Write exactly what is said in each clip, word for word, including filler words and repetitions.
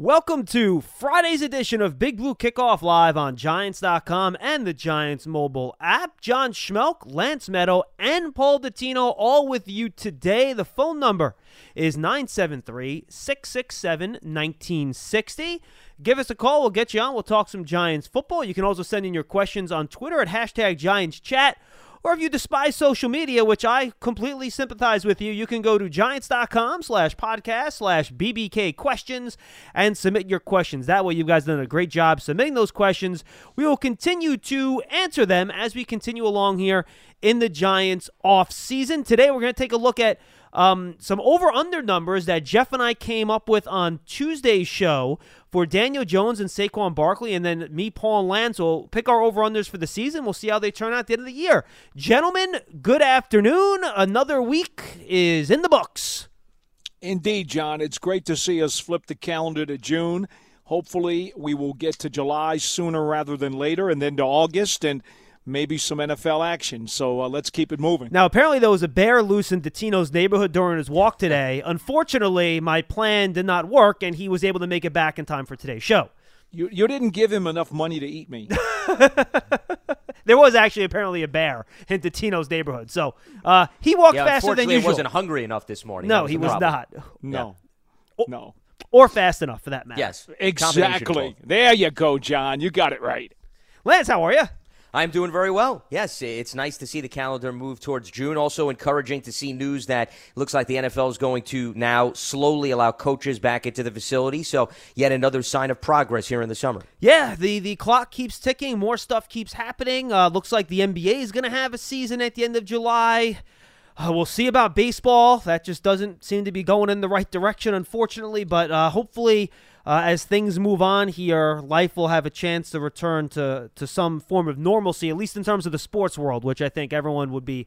Welcome to Friday's edition of Big Blue Kickoff Live on Giants dot com and the Giants mobile app. John Schmelk, Lance Meadow, and Paul Dottino all with you today. The phone number is nine seven three, six six seven, one nine six zero. Give us a call. We'll get you on. We'll talk some Giants football. You can also send in your questions on Twitter at hashtag GiantsChat. Or if you despise social media, which I completely sympathize with you, you can go to Giants dot com slash podcast slash BBK questions and submit your questions. That way you guys have done a great job submitting those questions. We will continue to answer them as we continue along here in the Giants off season. Today we're going to take a look at um, some over-under numbers that Jeff and I came up with on Tuesday's show for Daniel Jones and Saquon Barkley, and then me, Paul, and Lance will pick our over-unders for the season. We'll see how they turn out at the end of the year. Gentlemen, good afternoon. Another week is in the books. Indeed, John. It's great to see us flip the calendar to June. Hopefully we will get to July sooner rather than later, and then to August, and maybe some N F L action, so uh, let's keep it moving. Now, apparently there was a bear loose in Dottino's neighborhood during his walk today. Unfortunately, my plan did not work, and he was able to make it back in time for today's show. You you didn't give him enough money to eat me. There was actually apparently a bear in Dottino's neighborhood, so uh, he walked yeah, faster than usual. He wasn't hungry enough this morning. No, was he was problem. not. No, yeah. no. Or, or fast enough, for that matter. Yes, exactly. There you go, John. You got it right. Lance, how are you? I'm doing very well. Yes, it's nice to see the calendar move towards June. Also encouraging to see news that looks like the N F L is going to now slowly allow coaches back into the facility. So yet another sign of progress here in the summer. Yeah, the, the clock keeps ticking. More stuff keeps happening. Uh, looks like the N B A is going to have a season at the end of July. Uh, we'll see about baseball. That just doesn't seem to be going in the right direction, unfortunately. But uh, hopefully, Uh, as things move on here, life will have a chance to return to, to some form of normalcy, at least in terms of the sports world, which I think everyone would be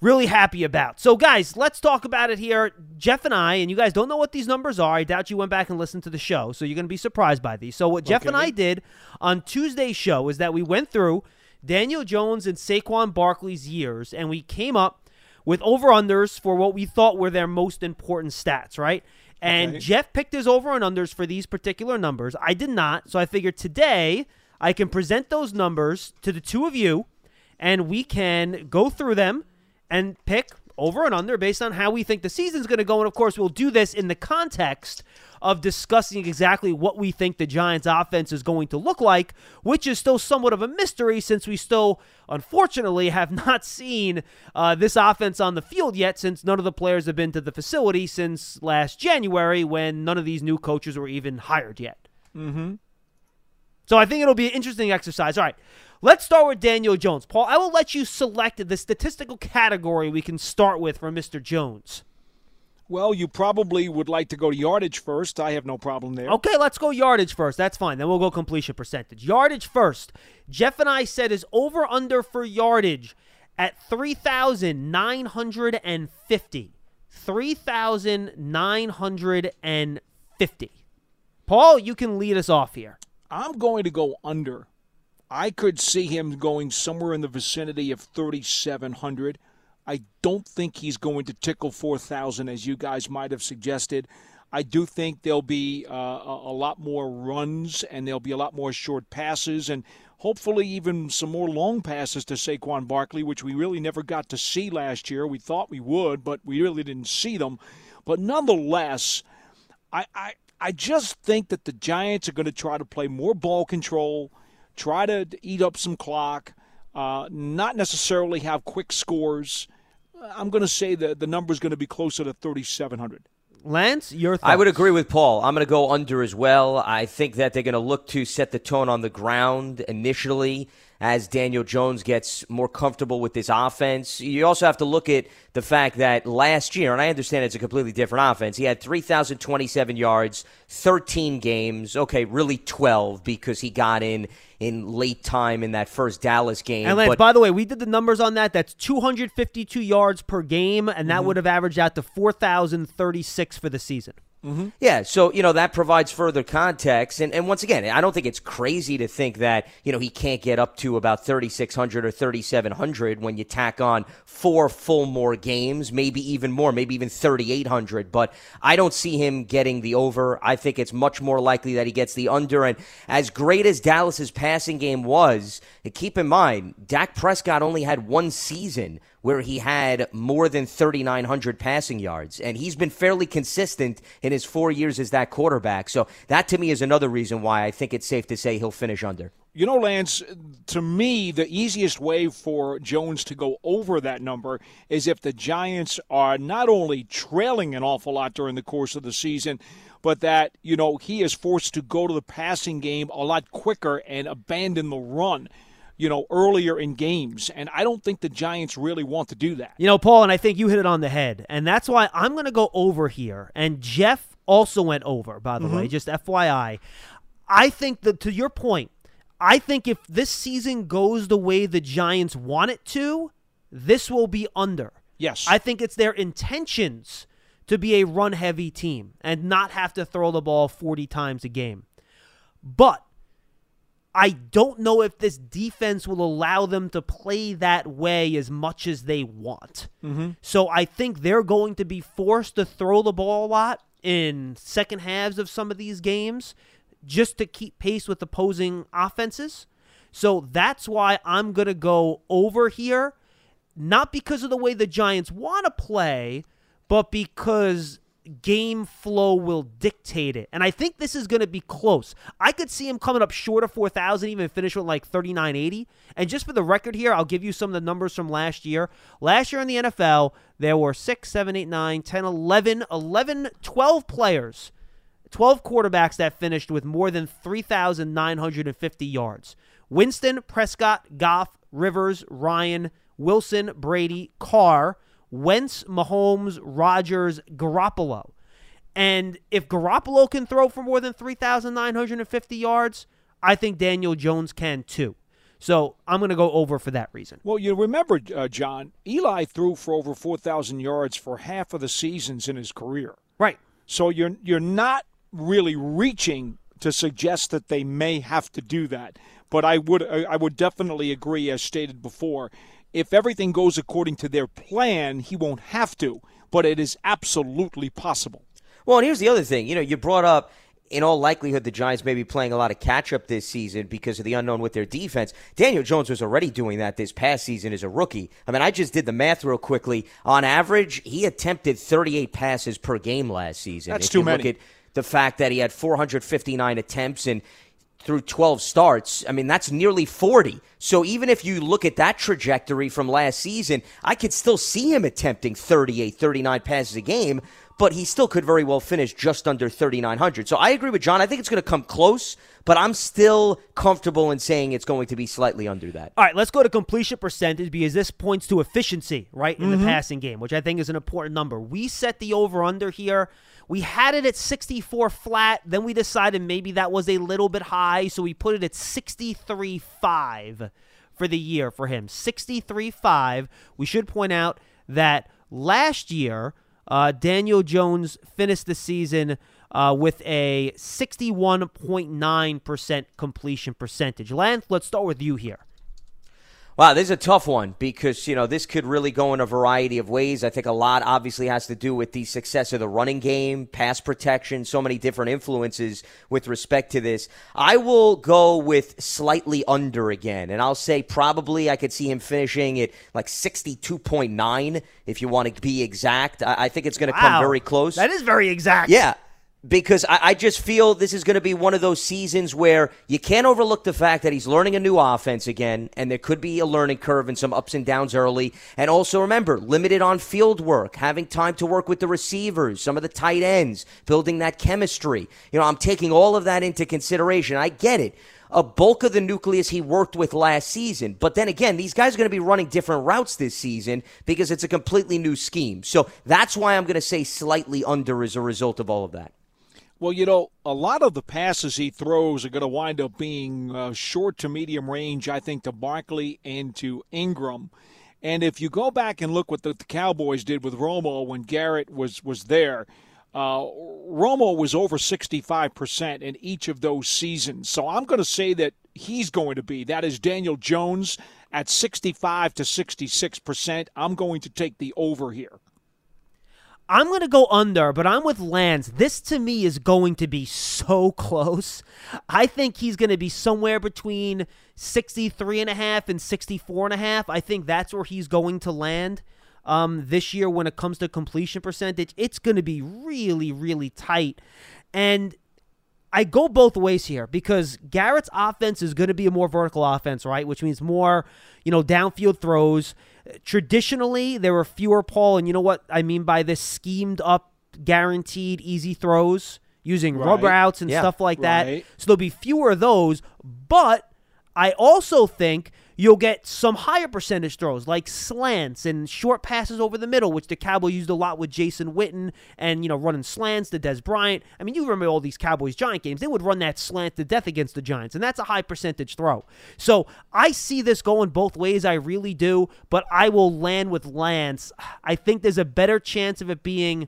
really happy about. So, guys, let's talk about it here. Jeff and I, and you guys don't know what these numbers are. I doubt you went back and listened to the show, so you're going to be surprised by these. So what Jeff okay. and I did on Tuesday's show is that we went through Daniel Jones and Saquon Barkley's years, and we came up with over-unders for what we thought were their most important stats, right? And okay. Jeff picked his over and unders for these particular numbers. I did not, so I figured today I can present those numbers to the two of you, and we can go through them and pick over and under based on how we think the season's going to go. And, of course, we'll do this in the context of discussing exactly what we think the Giants' offense is going to look like, which is still somewhat of a mystery since we still, unfortunately, have not seen uh, this offense on the field yet, since none of the players have been to the facility since last January, when none of these new coaches were even hired yet. Mm-hmm. So I think it'll be an interesting exercise. All right, let's start with Daniel Jones. Paul, I will let you select the statistical category we can start with for Mister Jones. Well, you probably would like to go to yardage first. I have no problem there. Okay, let's go yardage first. That's fine. Then we'll go completion percentage. Yardage first. Jeff and I said his over-under for yardage at three thousand nine hundred fifty. three thousand nine hundred fifty. Paul, you can lead us off here. I'm going to go under. I could see him going somewhere in the vicinity of thirty-seven hundred. I don't think he's going to tickle four thousand, as you guys might have suggested. I do think there'll be uh, a lot more runs, and there'll be a lot more short passes, and hopefully even some more long passes to Saquon Barkley, which we really never got to see last year. We thought we would, but we really didn't see them. But nonetheless, I, I, I just think that the Giants are going to try to play more ball control, try to eat up some clock, Uh, not necessarily have quick scores. I'm going to say that the number is going to be closer to thirty-seven hundred. Lance, your thoughts? I would agree with Paul. I'm going to go under as well. I think that they're going to look to set the tone on the ground initially as Daniel Jones gets more comfortable with this offense. You also have to look at the fact that last year, and I understand it's a completely different offense, he had three thousand twenty-seven yards, thirteen games, okay, really twelve because he got in in late time in that first Dallas game. And Lance, but, by the way, we did the numbers on that. That's two hundred fifty-two yards per game, and that mm-hmm. would have averaged out to four thousand thirty-six for the season. Mm-hmm. Yeah, so, you know, that provides further context. And, and once again, I don't think it's crazy to think that, you know, he can't get up to about thirty-six hundred or thirty-seven hundred when you tack on four full more games, maybe even more, maybe even thirty-eight hundred. But I don't see him getting the over. I think it's much more likely that he gets the under. And as great as Dallas's passing game was, keep in mind, Dak Prescott only had one season where he had more than thirty-nine hundred passing yards. And he's been fairly consistent in his four years as that quarterback. So that, to me, is another reason why I think it's safe to say he'll finish under. You know, Lance, to me, the easiest way for Jones to go over that number is if the Giants are not only trailing an awful lot during the course of the season, but that, you know, he is forced to go to the passing game a lot quicker and abandon the run, you know, earlier in games. And I don't think the Giants really want to do that. You know, Paul, and I think you hit it on the head. And that's why I'm going to go over here. And Jeff also went over, by the mm-hmm. way, just F Y I. I think that, to your point, I think if this season goes the way the Giants want it to, this will be under. Yes. I think it's their intentions to be a run-heavy team and not have to throw the ball forty times a game. But I don't know if this defense will allow them to play that way as much as they want. Mm-hmm. So I think they're going to be forced to throw the ball a lot in second halves of some of these games just to keep pace with opposing offenses. So that's why I'm going to go over here, not because of the way the Giants want to play, but because game flow will dictate it. And I think this is going to be close. I could see him coming up short of four thousand, even finish with like thirty-nine eighty. And just for the record here, I'll give you some of the numbers from last year. Last year in the N F L, there were six, seven, eight, nine, ten, eleven, eleven, twelve players, twelve quarterbacks that finished with more than three thousand nine hundred fifty yards. Winston, Prescott, Goff, Rivers, Ryan, Wilson, Brady, Carr, Wentz, Mahomes, Rodgers, Garoppolo. And if Garoppolo can throw for more than three thousand nine hundred fifty yards, I think Daniel Jones can too. So I'm going to go over for that reason. Well, you remember, uh, John, Eli threw for over four thousand yards for half of the seasons in his career. Right. So you're you're not really reaching to suggest that they may have to do that. But I would I would definitely agree, as stated before, if everything goes according to their plan, he won't have to, but it is absolutely possible. Well, and here's the other thing. You know, you brought up, in all likelihood, the Giants may be playing a lot of catch-up this season because of the unknown with their defense. Daniel Jones was already doing that this past season as a rookie. I mean, I just did the math real quickly. On average, he attempted thirty-eight passes per game last season. That's too many. If you look at the fact that he had four hundred fifty-nine attempts and through twelve starts, I mean, that's nearly forty. So even if you look at that trajectory from last season, I could still see him attempting thirty-eight, thirty-nine passes a game, but he still could very well finish just under thirty-nine hundred. So I agree with John. I think it's going to come close, but I'm still comfortable in saying it's going to be slightly under that. All right, let's go to completion percentage because this points to efficiency, right, in mm-hmm. the passing game, which I think is an important number. We set the over-under here. We had it at sixty-four flat. Then we decided maybe that was a little bit high, so we put it at sixty-three point five for the year for him. sixty-three point five. We should point out that last year, uh, Daniel Jones finished the season uh, with a sixty-one point nine percent completion percentage. Lance, let's start with you here. Wow, this is a tough one because, you know, this could really go in a variety of ways. I think a lot obviously has to do with the success of the running game, pass protection, so many different influences with respect to this. I will go with slightly under again, and I'll say probably I could see him finishing at like sixty-two point nine if you want to be exact. I, I think it's going to wow. come very close. That is very exact. Yeah. Because I, I just feel this is going to be one of those seasons where you can't overlook the fact that he's learning a new offense again, and there could be a learning curve and some ups and downs early. And also remember, limited on field work, having time to work with the receivers, some of the tight ends, building that chemistry. You know, I'm taking all of that into consideration. I get it. A bulk of the nucleus he worked with last season. But then again, these guys are going to be running different routes this season because it's a completely new scheme. So that's why I'm going to say slightly under as a result of all of that. Well, you know, a lot of the passes he throws are going to wind up being uh, short to medium range, I think, to Barkley and to Engram. And if you go back and look what the, the Cowboys did with Romo when Garrett was was there, Uh, Romo was over sixty-five percent in each of those seasons. So I'm going to say that he's going to be. That is Daniel Jones at sixty-five to sixty-six percent. I'm going to take the over here. I'm going to go under, but I'm with Lance. This, to me, is going to be so close. I think he's going to be somewhere between sixty-three point five and sixty-four point five. I think that's where he's going to land um, this year when it comes to completion percentage. It's going to be really, really tight. And I go both ways here because Garrett's offense is going to be a more vertical offense, right, which means more, you know, downfield throws. Traditionally, there were fewer, Paul, and you know what I mean by this, schemed up, guaranteed easy throws using right. rub routes and yeah. stuff like that. Right. So there'll be fewer of those, but I also think you'll get some higher percentage throws like slants and short passes over the middle, which the Cowboys used a lot with Jason Witten and, you know, running slants to Dez Bryant. I mean, you remember all these Cowboys-Giant games. They would run that slant to death against the Giants, and that's a high percentage throw. So I see this going both ways. I really do, but I will land with Lance. I think there's a better chance of it being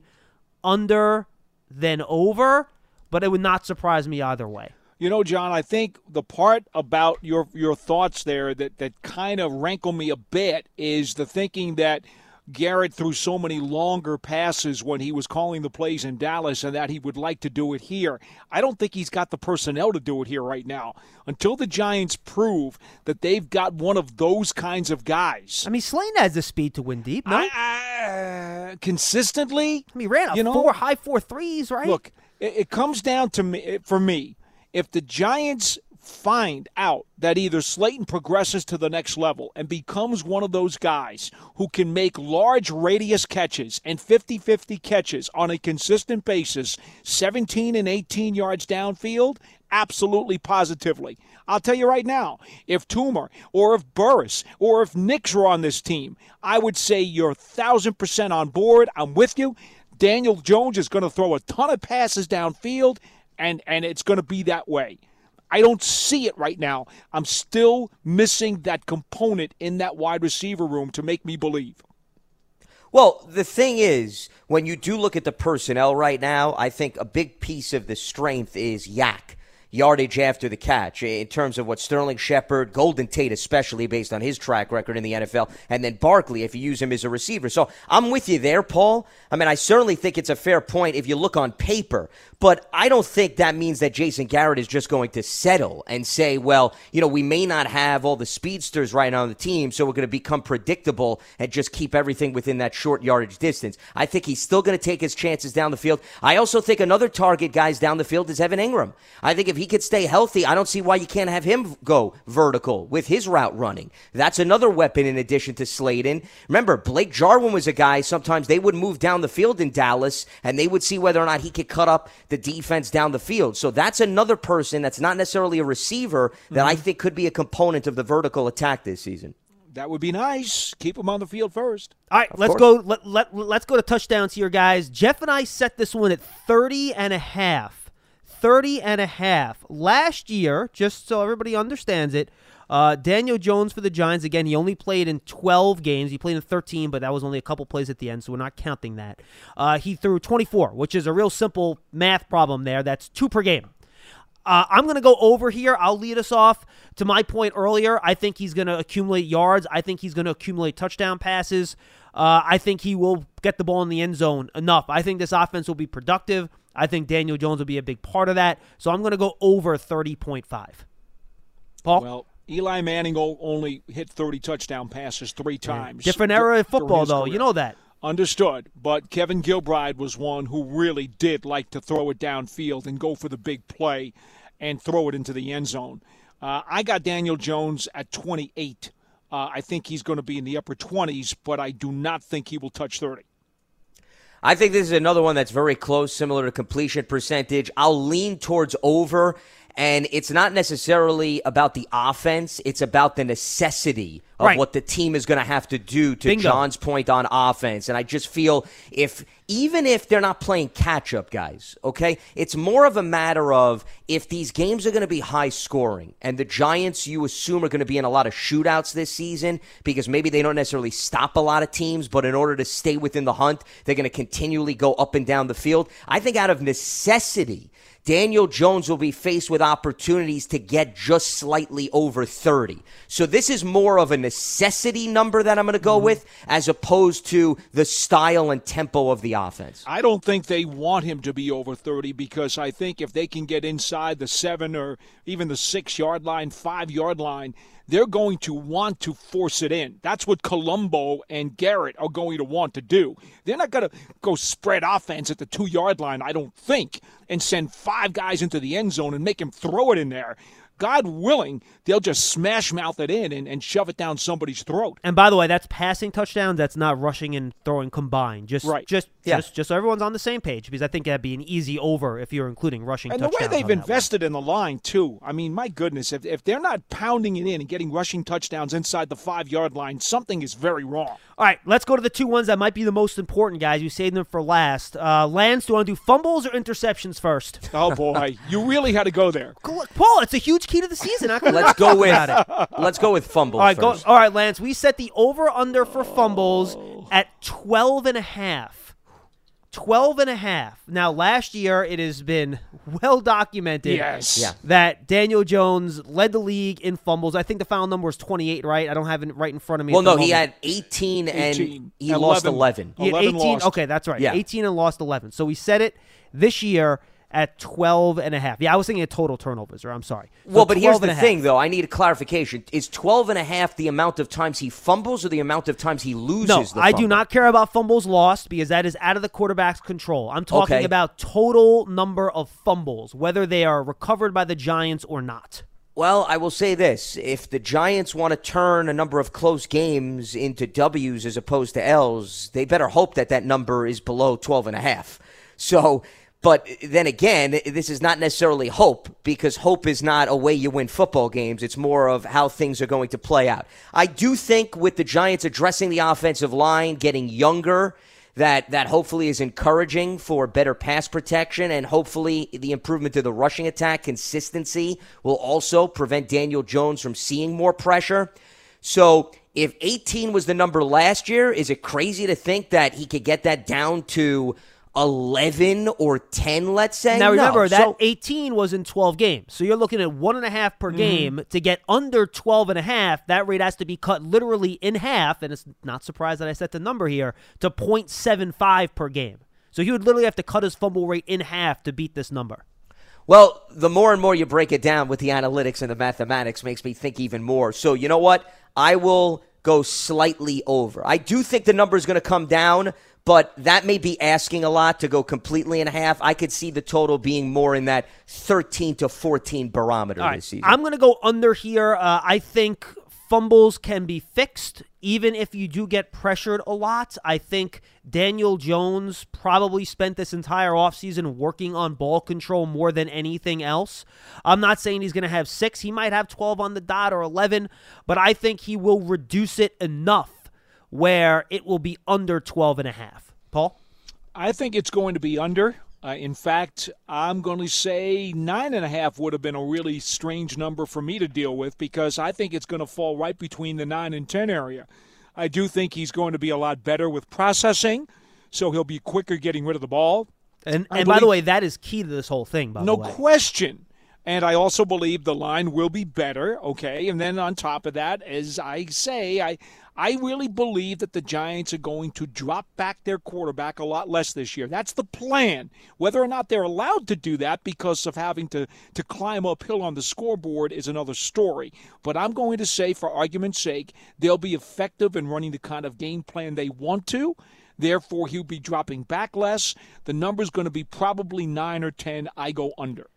under than over, but it would not surprise me either way. You know, John, I think the part about your your thoughts there that, that kind of rankle me a bit is the thinking that Garrett threw so many longer passes when he was calling the plays in Dallas and that he would like to do it here. I don't think he's got the personnel to do it here right now until the Giants prove that they've got one of those kinds of guys. I mean, Slayton has the speed to win deep, no? I, I, uh, consistently? I mean, ran a you know, four high four threes, right? Look, it, it comes down to me, for me, if the Giants find out that either Slayton progresses to the next level and becomes one of those guys who can make large radius catches and fifty-fifty catches on a consistent basis, seventeen and eighteen yards downfield, absolutely positively. I'll tell you right now, if Toomer or if Burris or if Nix were on this team, I would say you're one thousand percent on board. I'm with you. Daniel Jones is going to throw a ton of passes downfield. And and it's going to be that way. I don't see it right now. I'm still missing that component in that wide receiver room to make me believe. Well, the thing is, when you do look at the personnel right now, I think a big piece of the strength is yak. Yardage after the catch in terms of what Sterling Shepard, Golden Tate especially based on his track record in the N F L, and then Barkley if you use him as a receiver. So I'm with you there, Paul. I mean, I certainly think it's a fair point if you look on paper, but I don't think that means that Jason Garrett is just going to settle and say, well, you know, we may not have all the speedsters right on the team, so we're going to become predictable and just keep everything within that short yardage distance. I think he's still going to take his chances down the field. I also think another target guys down the field is Evan Engram. I think if he He could stay healthy. I don't see why you can't have him go vertical with his route running. That's another weapon in addition to Slayton. Remember, Blake Jarwin was a guy, sometimes they would move down the field in Dallas, and they would see whether or not he could cut up the defense down the field. So that's another person that's not necessarily a receiver that mm-hmm. I think could be a component of the vertical attack this season. That would be nice. Keep them on the field first. All right, of let's course. go let, let, let's go to touchdowns here, guys. Jeff and I set this one at thirty and a half. thirty and a half. Last year, just so everybody understands it, uh, Daniel Jones for the Giants, again, he only played in twelve games. He played in thirteen, but that was only a couple plays at the end, so we're not counting that. Uh, he threw twenty-four, which is a real simple math problem there. That's two per game. Uh, I'm going to go over here. I'll lead us off to my point earlier. I think he's going to accumulate yards. I think he's going to accumulate touchdown passes. Uh, I think he will get the ball in the end zone enough. I think this offense will be productive. I think Daniel Jones will be a big part of that. So I'm going to go over thirty point five. Paul? Well, Eli Manning only hit thirty touchdown passes three times. Different era of football, though. Career. You know that. Understood. But Kevin Gilbride was one who really did like to throw it downfield and go for the big play and throw it into the end zone. Uh, I got Daniel Jones at twenty-eight. Uh, I think he's going to be in the upper twenties, but I do not think he will touch thirty. I think this is another one that's very close, similar to completion percentage. I'll lean towards over, and it's not necessarily about the offense. It's about the necessity of right. what the team is going to have to do, to Bingo. John's point on offense. And I just feel if even if they're not playing catch-up, guys, okay? It's more of a matter of if these games are going to be high-scoring, and the Giants, you assume, are going to be in a lot of shootouts this season because maybe they don't necessarily stop a lot of teams, but in order to stay within the hunt, they're going to continually go up and down the field. I think out of necessity, Daniel Jones will be faced with opportunities to get just slightly over thirty. So this is more of a necessity number that I'm going to go with as opposed to the style and tempo of the offense. I don't think they want him to be over thirty because I think if they can get inside the seven or even the six-yard line, five-yard line, they're going to want to force it in. That's what Colombo and Garrett are going to want to do. They're not going to go spread offense at the two-yard line, I don't think, and send five guys into the end zone and make him throw it in there. God willing, they'll just smash-mouth it in and, and shove it down somebody's throat. And by the way, that's passing touchdowns. That's not rushing and throwing combined. Just, right. just, yeah. just, just so everyone's on the same page, because I think that'd be an easy over if you're including rushing and touchdowns. And the way they've invested line. in the line, too. I mean, my goodness, if, if they're not pounding it in and getting rushing touchdowns inside the five-yard line, something is very wrong. All right, let's go to the two ones that might be the most important, guys. You saved them for last. Uh, Lance, do you want to do fumbles or interceptions first? Oh, boy. You really had to go there. Paul, it's a huge key to the season. I Let's go with it. Let's go with fumbles. All right, first. Go, all right, Lance. We set the over/under for fumbles oh. at twelve and a half. Twelve and a half. Now, last year it has been well documented yes. yeah. that Daniel Jones led the league in fumbles. I think the final number was twenty-eight. Right? I don't have it right in front of me. Well, no, moment. he had eighteen and eighteen. he eleven. Lost eleven. He had eighteen. Lost. Okay, that's right. Yeah. Eighteen and lost eleven. So we set it this year at twelve and a half. Yeah, I was thinking of total turnovers, or I'm sorry. So well, but here's the thing, though. I need a clarification. Is twelve and a half the amount of times he fumbles or the amount of times he loses no, the fumble? No, I do not care about fumbles lost because that is out of the quarterback's control. I'm talking okay. about total number of fumbles, whether they are recovered by the Giants or not. Well, I will say this. If the Giants want to turn a number of close games into W's as opposed to L's, they better hope that that number is below twelve and a half. So... But then again, this is not necessarily hope because hope is not a way you win football games. It's more of how things are going to play out. I do think with the Giants addressing the offensive line, getting younger, that that hopefully is encouraging for better pass protection, and hopefully the improvement to the rushing attack consistency will also prevent Daniel Jones from seeing more pressure. So if eighteen was the number last year, is it crazy to think that he could get that down to eleven or ten, let's say? Now, remember, no. that so, eighteen was in twelve games. So you're looking at one and a half per mm-hmm. game. To get under twelve and a half, that rate has to be cut literally in half, and it's not surprised that I set the number here, to point seven five per game. So he would literally have to cut his fumble rate in half to beat this number. Well, the more and more you break it down with the analytics and the mathematics makes me think even more. So you know what? I will go slightly over. I do think the number is going to come down, but that may be asking a lot to go completely in half. I could see the total being more in that thirteen to fourteen barometer right. this season. I'm going to go under here. Uh, I think fumbles can be fixed, even if you do get pressured a lot. I think Daniel Jones probably spent this entire offseason working on ball control more than anything else. I'm not saying he's going to have six. He might have twelve on the dot or eleven, but I think he will reduce it enough where it will be under twelve and a half. Paul? I think it's going to be under. Uh, in fact, I'm going to say nine and a half would have been a really strange number for me to deal with because I think it's going to fall right between the nine and ten area. I do think he's going to be a lot better with processing, so he'll be quicker getting rid of the ball. And, and by the way, that is key to this whole thing, by the way. No question. And I also believe the line will be better, okay? And then on top of that, as I say, I I really believe that the Giants are going to drop back their quarterback a lot less this year. That's the plan. Whether or not they're allowed to do that because of having to, to climb uphill on the scoreboard is another story. But I'm going to say, for argument's sake, they'll be effective in running the kind of game plan they want to. Therefore, he'll be dropping back less. The number's going to be probably nine or ten. I go under.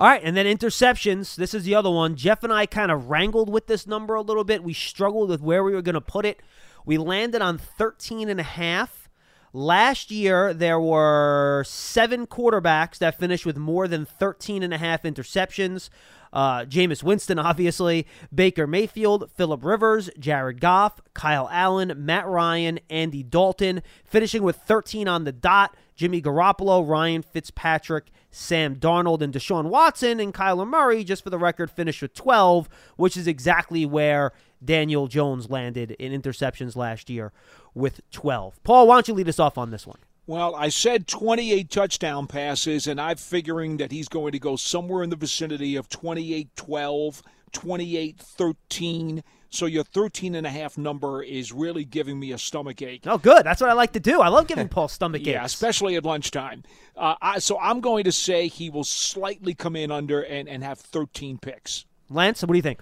All right, and then interceptions. This is the other one. Jeff and I kind of wrangled with this number a little bit. We struggled with where we were going to put it. We landed on thirteen and a half. Last year, there were seven quarterbacks that finished with more than thirteen and a half interceptions. Uh, Jameis Winston, obviously, Baker Mayfield, Philip Rivers, Jared Goff, Kyle Allen, Matt Ryan, Andy Dalton, finishing with thirteen on the dot. Jimmy Garoppolo, Ryan Fitzpatrick, Sam Darnold, and Deshaun Watson, and Kyler Murray, just for the record, finished with twelve, which is exactly where Daniel Jones landed in interceptions last year with twelve. Paul, why don't you lead us off on this one? Well, I said twenty-eight touchdown passes, and I'm figuring that he's going to go somewhere in the vicinity of twenty-eight twelve, twenty-eight thirteen. So your thirteen and a half number is really giving me a stomach ache. Oh, good. That's what I like to do. I love giving Paul stomach aches. Yeah, especially at lunchtime. Uh, I, so I'm going to say he will slightly come in under and, and have thirteen picks. Lance, what do you think?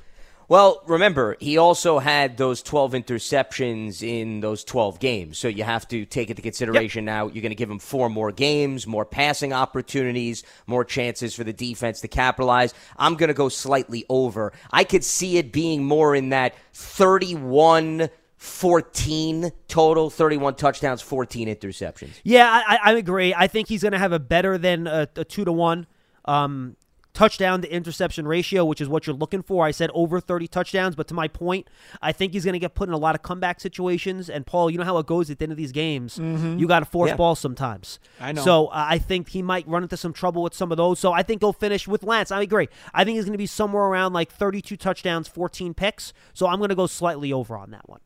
Well, remember, he also had those twelve interceptions in those twelve games. So you have to take into consideration yep. now you're going to give him four more games, more passing opportunities, more chances for the defense to capitalize. I'm going to go slightly over. I could see it being more in that thirty-one fourteen total, thirty-one touchdowns, fourteen interceptions. Yeah, I, I agree. I think he's going to have a better than a, a two to one. Um touchdown to interception ratio, which is what you're looking for. I said over thirty touchdowns, but to my point, I think he's going to get put in a lot of comeback situations. And, Paul, you know how it goes at the end of these games. Mm-hmm. You got to force yeah. balls sometimes. I know. So uh, I think he might run into some trouble with some of those. So I think he'll finish with Lance. I agree. I think he's going to be somewhere around like thirty-two touchdowns, fourteen picks. So I'm going to go slightly over on that one.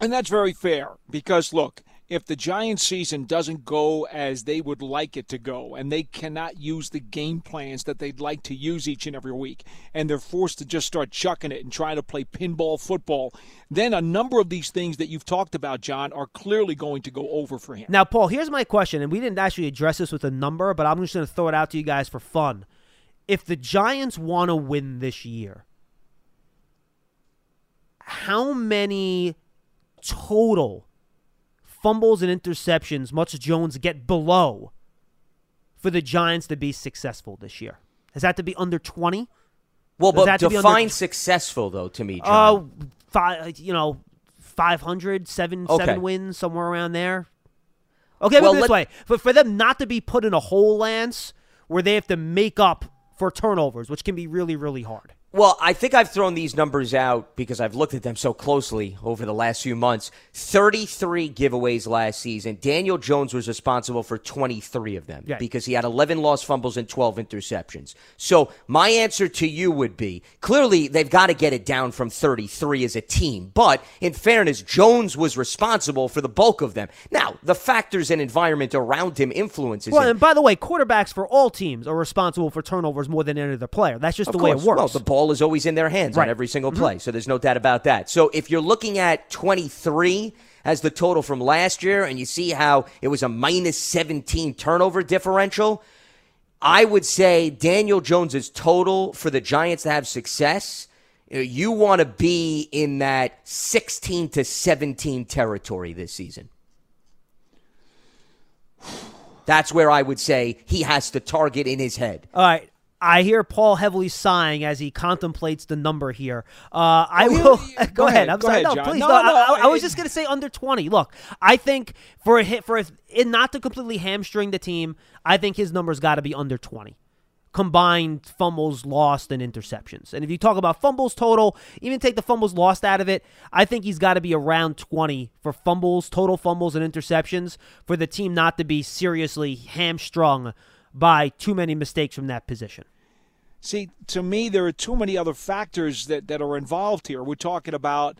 And that's very fair because, look, if the Giants' season doesn't go as they would like it to go and they cannot use the game plans that they'd like to use each and every week and they're forced to just start chucking it and trying to play pinball football, then a number of these things that you've talked about, John, are clearly going to go over for him. Now, Paul, here's my question, and we didn't actually address this with a number, but I'm just going to throw it out to you guys for fun. If the Giants want to win this year, how many total fumbles and interceptions must Jones get below for the Giants to be successful this year? Does that to be under twenty? Well, Does but define under... successful, though, to me, John. Uh, five, you know, five hundred, seven, okay. seven wins, somewhere around there. Okay, well, but this let... way. But for them not to be put in a hole, Lance, where they have to make up for turnovers, which can be really, really hard. Well, I think I've thrown these numbers out because I've looked at them so closely over the last few months. thirty-three giveaways last season. Daniel Jones was responsible for twenty-three of them yeah. because he had eleven lost fumbles and twelve interceptions. So my answer to you would be, clearly they've got to get it down from thirty-three as a team. But in fairness, Jones was responsible for the bulk of them. Now, the factors and environment around him influences Well, him. And by the way, quarterbacks for all teams are responsible for turnovers more than any other player. That's just of the course. way it works. Well, the ball is always in their hands right. on every single play, mm-hmm. so there's no doubt about that. So if you're looking at twenty-three as the total from last year, and you see how it was a minus seventeen turnover differential, I would say Daniel Jones's total for the Giants to have success, you want to be in that sixteen to seventeen territory this season. That's where I would say he has to target in his head. All right. I hear Paul heavily sighing as he contemplates the number here. Uh, I oh, will you, you, go, go ahead. ahead. I'm go sorry. Ahead, no, John. please. No, no, no, I, I was just going to say under twenty. Look, I think for a hit, for a, it not to completely hamstring the team, I think his number's got to be under twenty. Combined fumbles lost and interceptions. And if you talk about fumbles total, even take the fumbles lost out of it, I think he's got to be around twenty for fumbles, total fumbles, and interceptions for the team not to be seriously hamstrung by too many mistakes from that position. See, to me, there are too many other factors that, that are involved here. We're talking about,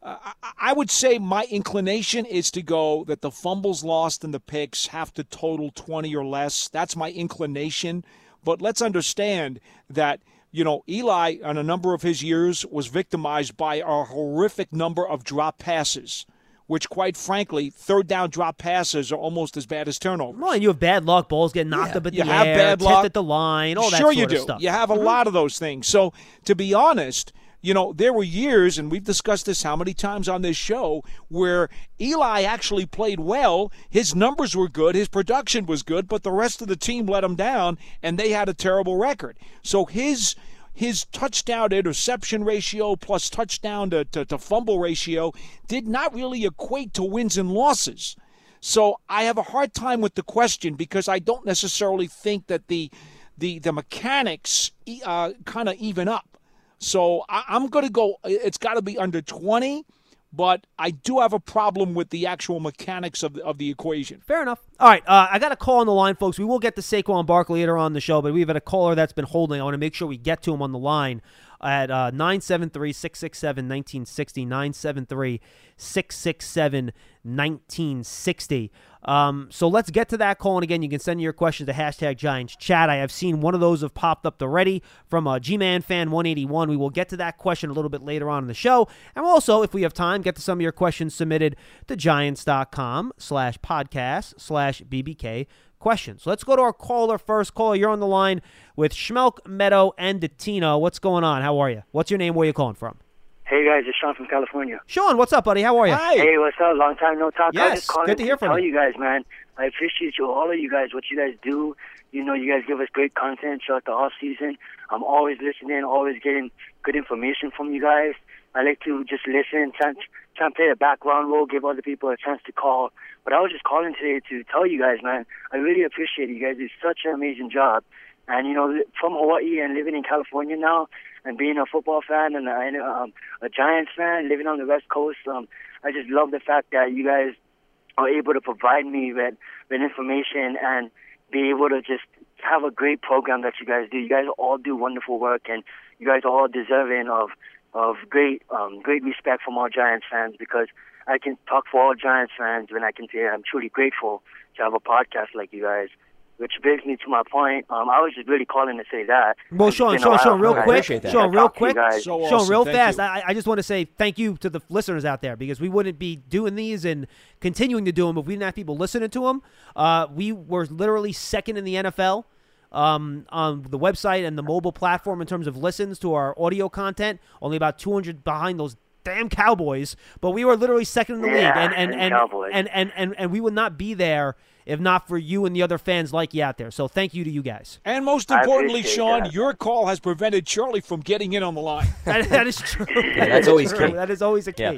uh, I would say my inclination is to go that the fumbles lost and the picks have to total twenty or less. That's my inclination. But let's understand that, you know, Eli, on a number of his years, was victimized by a horrific number of drop passes, which, quite frankly, third-down drop passes are almost as bad as turnovers. Well, and you have bad luck. Balls get knocked yeah, up at you the have air, bad luck. tipped at the line, all sure that sort you do. of stuff. You have a lot of those things. So, to be honest, you know, there were years, and we've discussed this how many times on this show, where Eli actually played well. His numbers were good. His production was good. But the rest of the team let him down, and they had a terrible record. So his... His touchdown-to-interception ratio plus touchdown-to-fumble to, to, to fumble ratio did not really equate to wins and losses. So I have a hard time with the question because I don't necessarily think that the the, the mechanics uh, kind of even up. So I, I'm going to go, it's got to be under twenty, but I do have a problem with the actual mechanics of the, of the equation. Fair enough. All right, uh, I got a call on the line, folks. We will get to Saquon Barkley later on the show, but we've had a caller that's been holding. I want to make sure we get to him on the line at uh, nine seven three, six six seven, one nine six zero, nine seven three, six six seven, one nine six zero. Um, so let's get to that call, and again, you can send your questions to hashtag Giants Chat. I have seen one of those have popped up already from uh, G-Man Fan one eighty-one. We will get to that question a little bit later on in the show, and also, if we have time, get to some of your questions submitted to Giants dot com slash podcast slash B B K questions. So let's go to our caller first. Caller, you're on the line with Schmelk, Meadow, and Dettino. What's going on? How are you? What's your name? Where are you calling from? Hey, guys. It's Sean from California. Sean, what's up, buddy? How are you? Hi. Hey, what's up? Long time no talk. Yes, good to hear from you. I tell you guys, man, I appreciate you, all of you guys, what you guys do. You know, you guys give us great content throughout the off season. I'm always listening, always getting good information from you guys. I like to just listen, try, try and play the background role, give other people a chance to call. But I was just calling today to tell you guys, man, I really appreciate it. You guys do such an amazing job. And, you know, from Hawaii and living in California now, and being a football fan and a, um, a Giants fan, living on the West Coast, um, I just love the fact that you guys are able to provide me with, with information and be able to just have a great program that you guys do. You guys all do wonderful work, and you guys are all deserving of of great um, great respect from all Giants fans, because I can talk for all Giants fans when I can say I'm truly grateful to have a podcast like you guys. Which brings me to my point. Um, I was just really calling to say that. Well, Sean, Sean, Sean, real quick. Sean, real quick. Sean, real fast. I, I just want to say thank you to the listeners out there, because we wouldn't be doing these and continuing to do them if we didn't have people listening to them. Uh, we were literally second in the N F L um, on the website and the mobile platform in terms of listens to our audio content. Only about two hundred behind those damn Cowboys. But we were literally second in the yeah, league. And, and, and, and, and, and, and we would not be there if not for you and the other fans like you out there. So thank you to you guys. And most importantly, Sean, that. your call has prevented Charlie from getting in on the line. that, that is true. That yeah, that's is always true. Key. That is always a key. Yeah.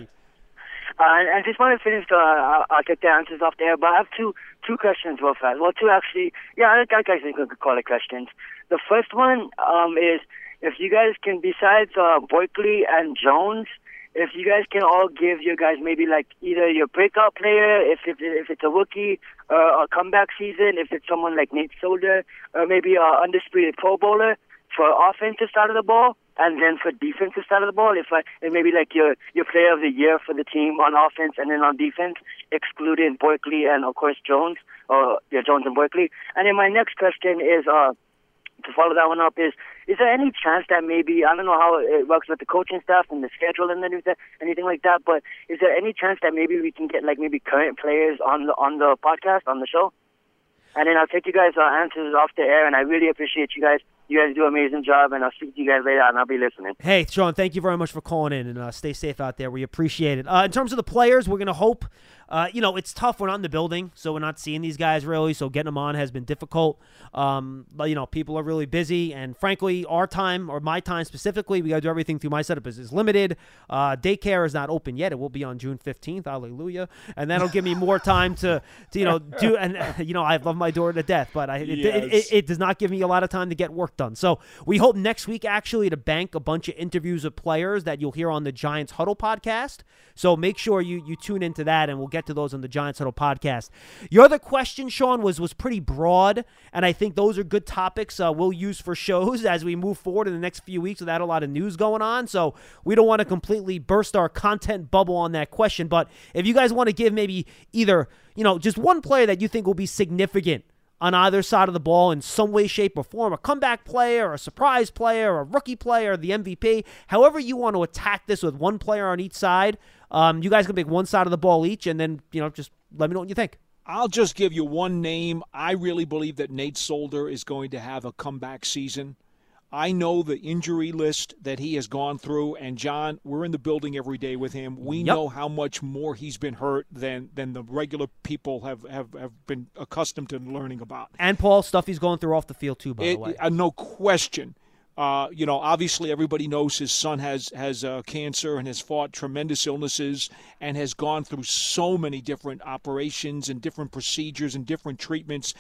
Uh, I just want to finish. The, uh, I'll get the answers off there, but I have two two questions real fast. Well, two actually. Yeah, I, I guess I could call it questions. The first one um, is if you guys can, besides uh, Barkley and Jones, if you guys can all give your guys maybe like either your breakout player, if if, if it's a rookie, uh, a comeback season, if it's someone like Nate Solder, or maybe an undisputed Pro Bowler for offensive side of the ball, and then for defensive side of the ball, if I, and maybe like your your player of the year for the team on offense and then on defense, excluding Barkley and of course Jones, or yeah, Jones and Barkley. And then my next question is, uh, to follow that one up is, is there any chance that maybe, I don't know how it works with the coaching staff and the schedule and anything like that, but is there any chance that maybe we can get like maybe current players on the on the podcast, on the show? And then I'll take you guys' uh, answers off the air, and I really appreciate you guys. You guys do an amazing job, and I'll speak to you guys later, and I'll be listening. Hey, Sean, thank you very much for calling in, and uh, stay safe out there. We appreciate it. Uh, in terms of the players, we're going to hope, uh, you know, it's tough. We're not in the building, so we're not seeing these guys really, so getting them on has been difficult. Um, but, you know, people are really busy, and frankly, our time, or my time specifically, we got to do everything through my setup is, is limited. Uh, daycare is not open yet. It will be on June fifteenth, hallelujah, and that'll give me more time to, to, you know, do, and, uh, you know, I love my daughter to death, but I, it, yes. it, it, it does not give me a lot of time to get work done. So we hope next week actually to bank a bunch of interviews of players that you'll hear on the Giants Huddle podcast. So make sure you you tune into that, and we'll get to those on the Giants Huddle podcast. Your other question, Sean, was was pretty broad, and I think those are good topics uh, we'll use for shows as we move forward in the next few weeks without a lot of news going on. So we don't want to completely burst our content bubble on that question. But if you guys want to give maybe either, you know, just one player that you think will be significant on either side of the ball in some way, shape, or form, a comeback player, a surprise player, a rookie player, the M V P, however you want to attack this with one player on each side, um, you guys can pick one side of the ball each, and then, you know, just let me know what you think. I'll just give you one name. I really believe that Nate Solder is going to have a comeback season. I know the injury list that he has gone through, and, John, we're in the building every day with him. We yep. know how much more he's been hurt than than the regular people have, have, have been accustomed to learning about. And, Paul, stuff he's going through off the field too, by it, the way. Uh, no question. Uh, you know, obviously everybody knows his son has, has uh, cancer and has fought tremendous illnesses and has gone through so many different operations and different procedures and different treatments.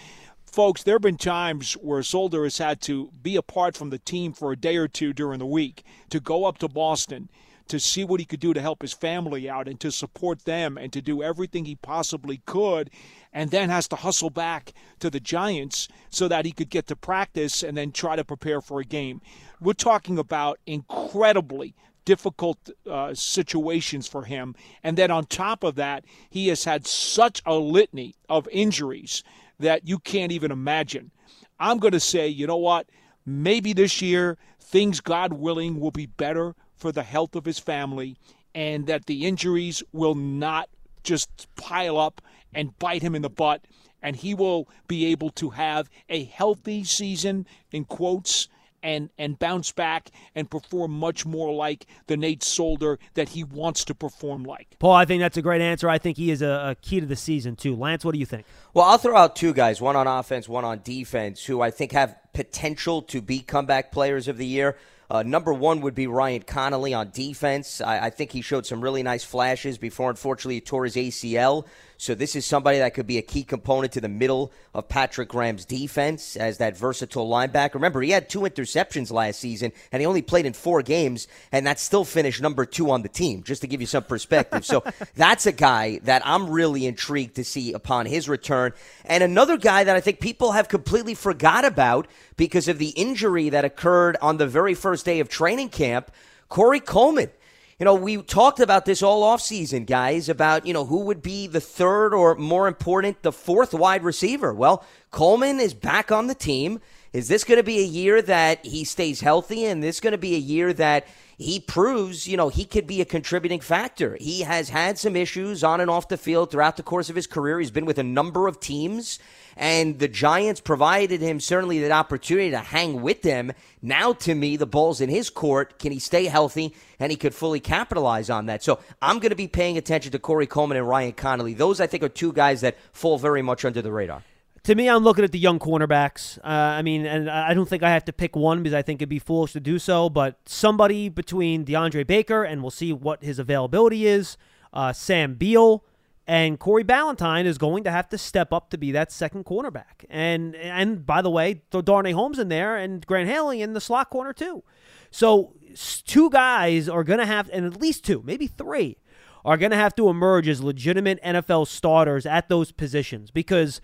Folks, there have been times where Solder has had to be apart from the team for a day or two during the week to go up to Boston to see what he could do to help his family out and to support them and to do everything he possibly could, and then has to hustle back to the Giants so that he could get to practice and then try to prepare for a game. We're talking about incredibly difficult uh, situations for him. And then on top of that, he has had such a litany of injuries that you can't even imagine. I'm going to say, you know what, maybe this year things, God willing, will be better for the health of his family, and that the injuries will not just pile up and bite him in the butt, and he will be able to have a healthy season, in quotes, and and bounce back and perform much more like the Nate Solder that he wants to perform like. Paul, I think that's a great answer. I think he is a, a key to the season, too. Lance, what do you think? Well, I'll throw out two guys, one on offense, one on defense, who I think have potential to be comeback players of the year. Uh, number one would be Ryan Connelly on defense. I, I think he showed some really nice flashes before, unfortunately, he tore his A C L. So this is somebody that could be a key component to the middle of Patrick Graham's defense as that versatile linebacker. Remember, he had two interceptions last season, and he only played in four games, and that still finished number two on the team, just to give you some perspective. So that's a guy that I'm really intrigued to see upon his return. And another guy that I think people have completely forgot about because of the injury that occurred on the very first day of training camp, Corey Coleman. You know, we talked about this all offseason, guys, about, you know, who would be the third or, more important, the fourth wide receiver. Well, Coleman is back on the team. Is this going to be a year that he stays healthy, and this going to be a year that he proves, you know, he could be a contributing factor? He has had some issues on and off the field throughout the course of his career. He's been with a number of teams, and the Giants provided him certainly that opportunity to hang with them. Now, to me, the ball's in his court. Can he stay healthy? And he could fully capitalize on that. So I'm going to be paying attention to Corey Coleman and Ryan Connelly. Those, I think, are two guys that fall very much under the radar. To me, I'm looking at the young cornerbacks. Uh, I mean, and I don't think I have to pick one because I think it'd be foolish to do so, but somebody between DeAndre Baker, and we'll see what his availability is, uh, Sam Beal, and Corey Ballantyne is going to have to step up to be that second cornerback. And, and by the way, throw Darnay Holmes in there and Grant Haley in the slot corner too. So two guys are going to have, and at least two, maybe three, are going to have to emerge as legitimate N F L starters at those positions, because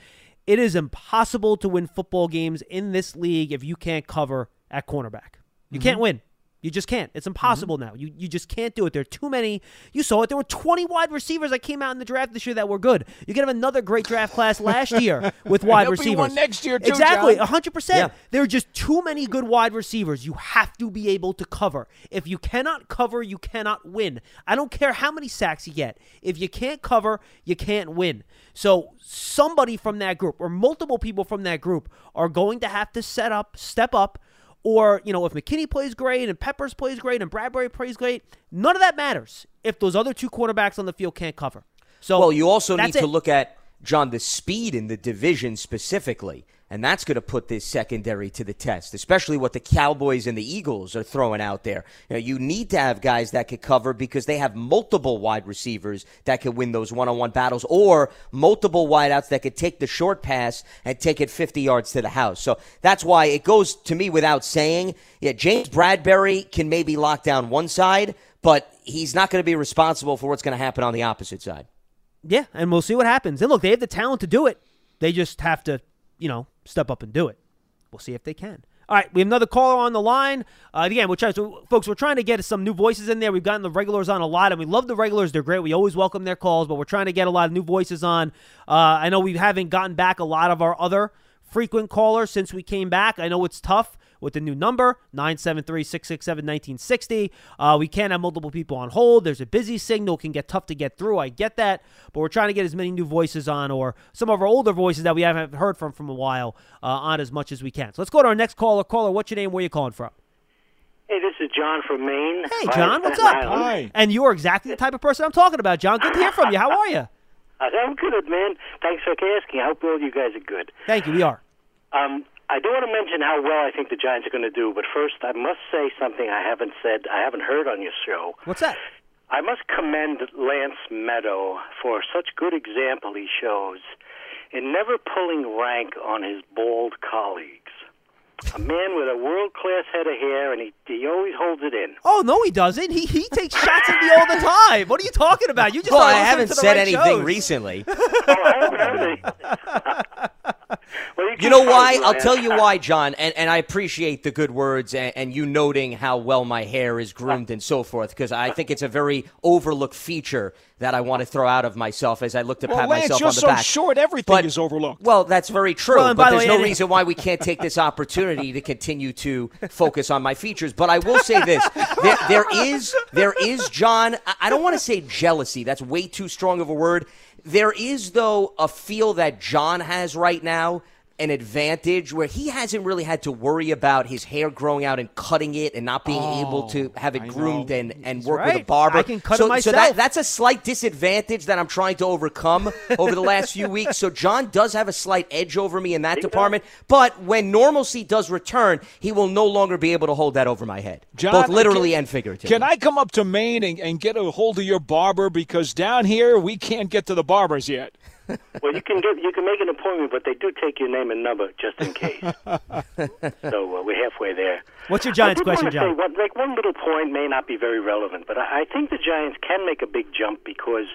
it is impossible to win football games in this league if you can't cover at cornerback. You mm-hmm. can't win. You just can't. It's impossible mm-hmm. now. You you just can't do it. There are too many. You saw it. There were twenty wide receivers that came out in the draft this year that were good. You could have another great draft class last year with wide receivers. There'll be one next year too, exactly, John. one hundred percent. Yeah. There are just too many good wide receivers. You have to be able to cover. If you cannot cover, you cannot win. I don't care how many sacks you get. If you can't cover, you can't win. So somebody from that group, or multiple people from that group, are going to have to set up, step up. Or, you know, if McKinney plays great and Peppers plays great and Bradbury plays great, none of that matters if those other two quarterbacks on the field can't cover. So, well, you also need it. to look at, John, the speed in the division specifically, and that's going to put this secondary to the test, especially what the Cowboys and the Eagles are throwing out there. You know, you need to have guys that can cover because they have multiple wide receivers that can win those one-on-one battles, or multiple wideouts that could take the short pass and take it fifty yards to the house. So that's why it goes, to me, without saying, yeah, James Bradbury can maybe lock down one side, but he's not going to be responsible for what's going to happen on the opposite side. Yeah, and we'll see what happens. And look, they have the talent to do it. They just have to, you know, step up and do it. We'll see if they can. All right, we have another caller on the line. Uh, again, we're trying, so folks, we're trying to get some new voices in there. We've gotten the regulars on a lot, and we love the regulars. They're great. We always welcome their calls, but we're trying to get a lot of new voices on. Uh, I know we haven't gotten back a lot of our other frequent callers since we came back. I know it's tough with the new number, nine seven three, six six seven, one nine six zero. Uh, we can't have multiple people on hold. There's a busy signal. It can get tough to get through. I get that. But we're trying to get as many new voices on, or some of our older voices that we haven't heard from from a while, uh, on as much as we can. So let's go to our next caller. Caller, what's your name? Where are you calling from? Hey, this is John from Maine. Hey, John, what's up? Hi. And you're exactly the type of person I'm talking about, John. Good to hear from you. How are you? I'm good, man. Thanks for asking. I hope all you guys are good. Thank you. We are. Um. I do want to mention how well I think the Giants are going to do, but first I must say something I haven't said, I haven't heard on your show. What's that? I must commend Lance Meadow for such good example he shows in never pulling rank on his bald colleagues. A man with a world-class head of hair, and he, he always holds it in. Oh, no, he doesn't. He he takes shots at me all the time. What are you talking about? You just well, I haven't said right anything shows. recently. Oh, I haven't heard it. Well, you, you know why? You, I'll tell you why, John, and, and I appreciate the good words and, and you noting how well my hair is groomed and so forth, because I think it's a very overlooked feature that I want to throw out of myself as I look to pat well, Lance, myself on the so back. Well, Lance, you're so short, everything but, is overlooked. Well, that's very true, well, but there's the way, no reason why we can't take this opportunity to continue to focus on my features. But I will say this. There, there is, there is, John, I don't want to say jealousy. That's way too strong of a word. There is, though, a feel that John has right now, an advantage where he hasn't really had to worry about his hair growing out and cutting it and not being oh, able to have it I groomed know. and, and work right. with a barber. I can cut so, it myself. So that, that's a slight disadvantage that I'm trying to overcome over the last few weeks. So John does have a slight edge over me in that he department. Does. But when normalcy does return, he will no longer be able to hold that over my head, John, both literally can, and figuratively. Can I come up to Maine and, and get a hold of your barber? Because down here, we can't get to the barbers yet. Well, you can get, you can make an appointment, but they do take your name and number just in case. So uh, we're halfway there. What's your Giants question, John? I did want to say, like, one little point may not be very relevant, but I, I think the Giants can make a big jump because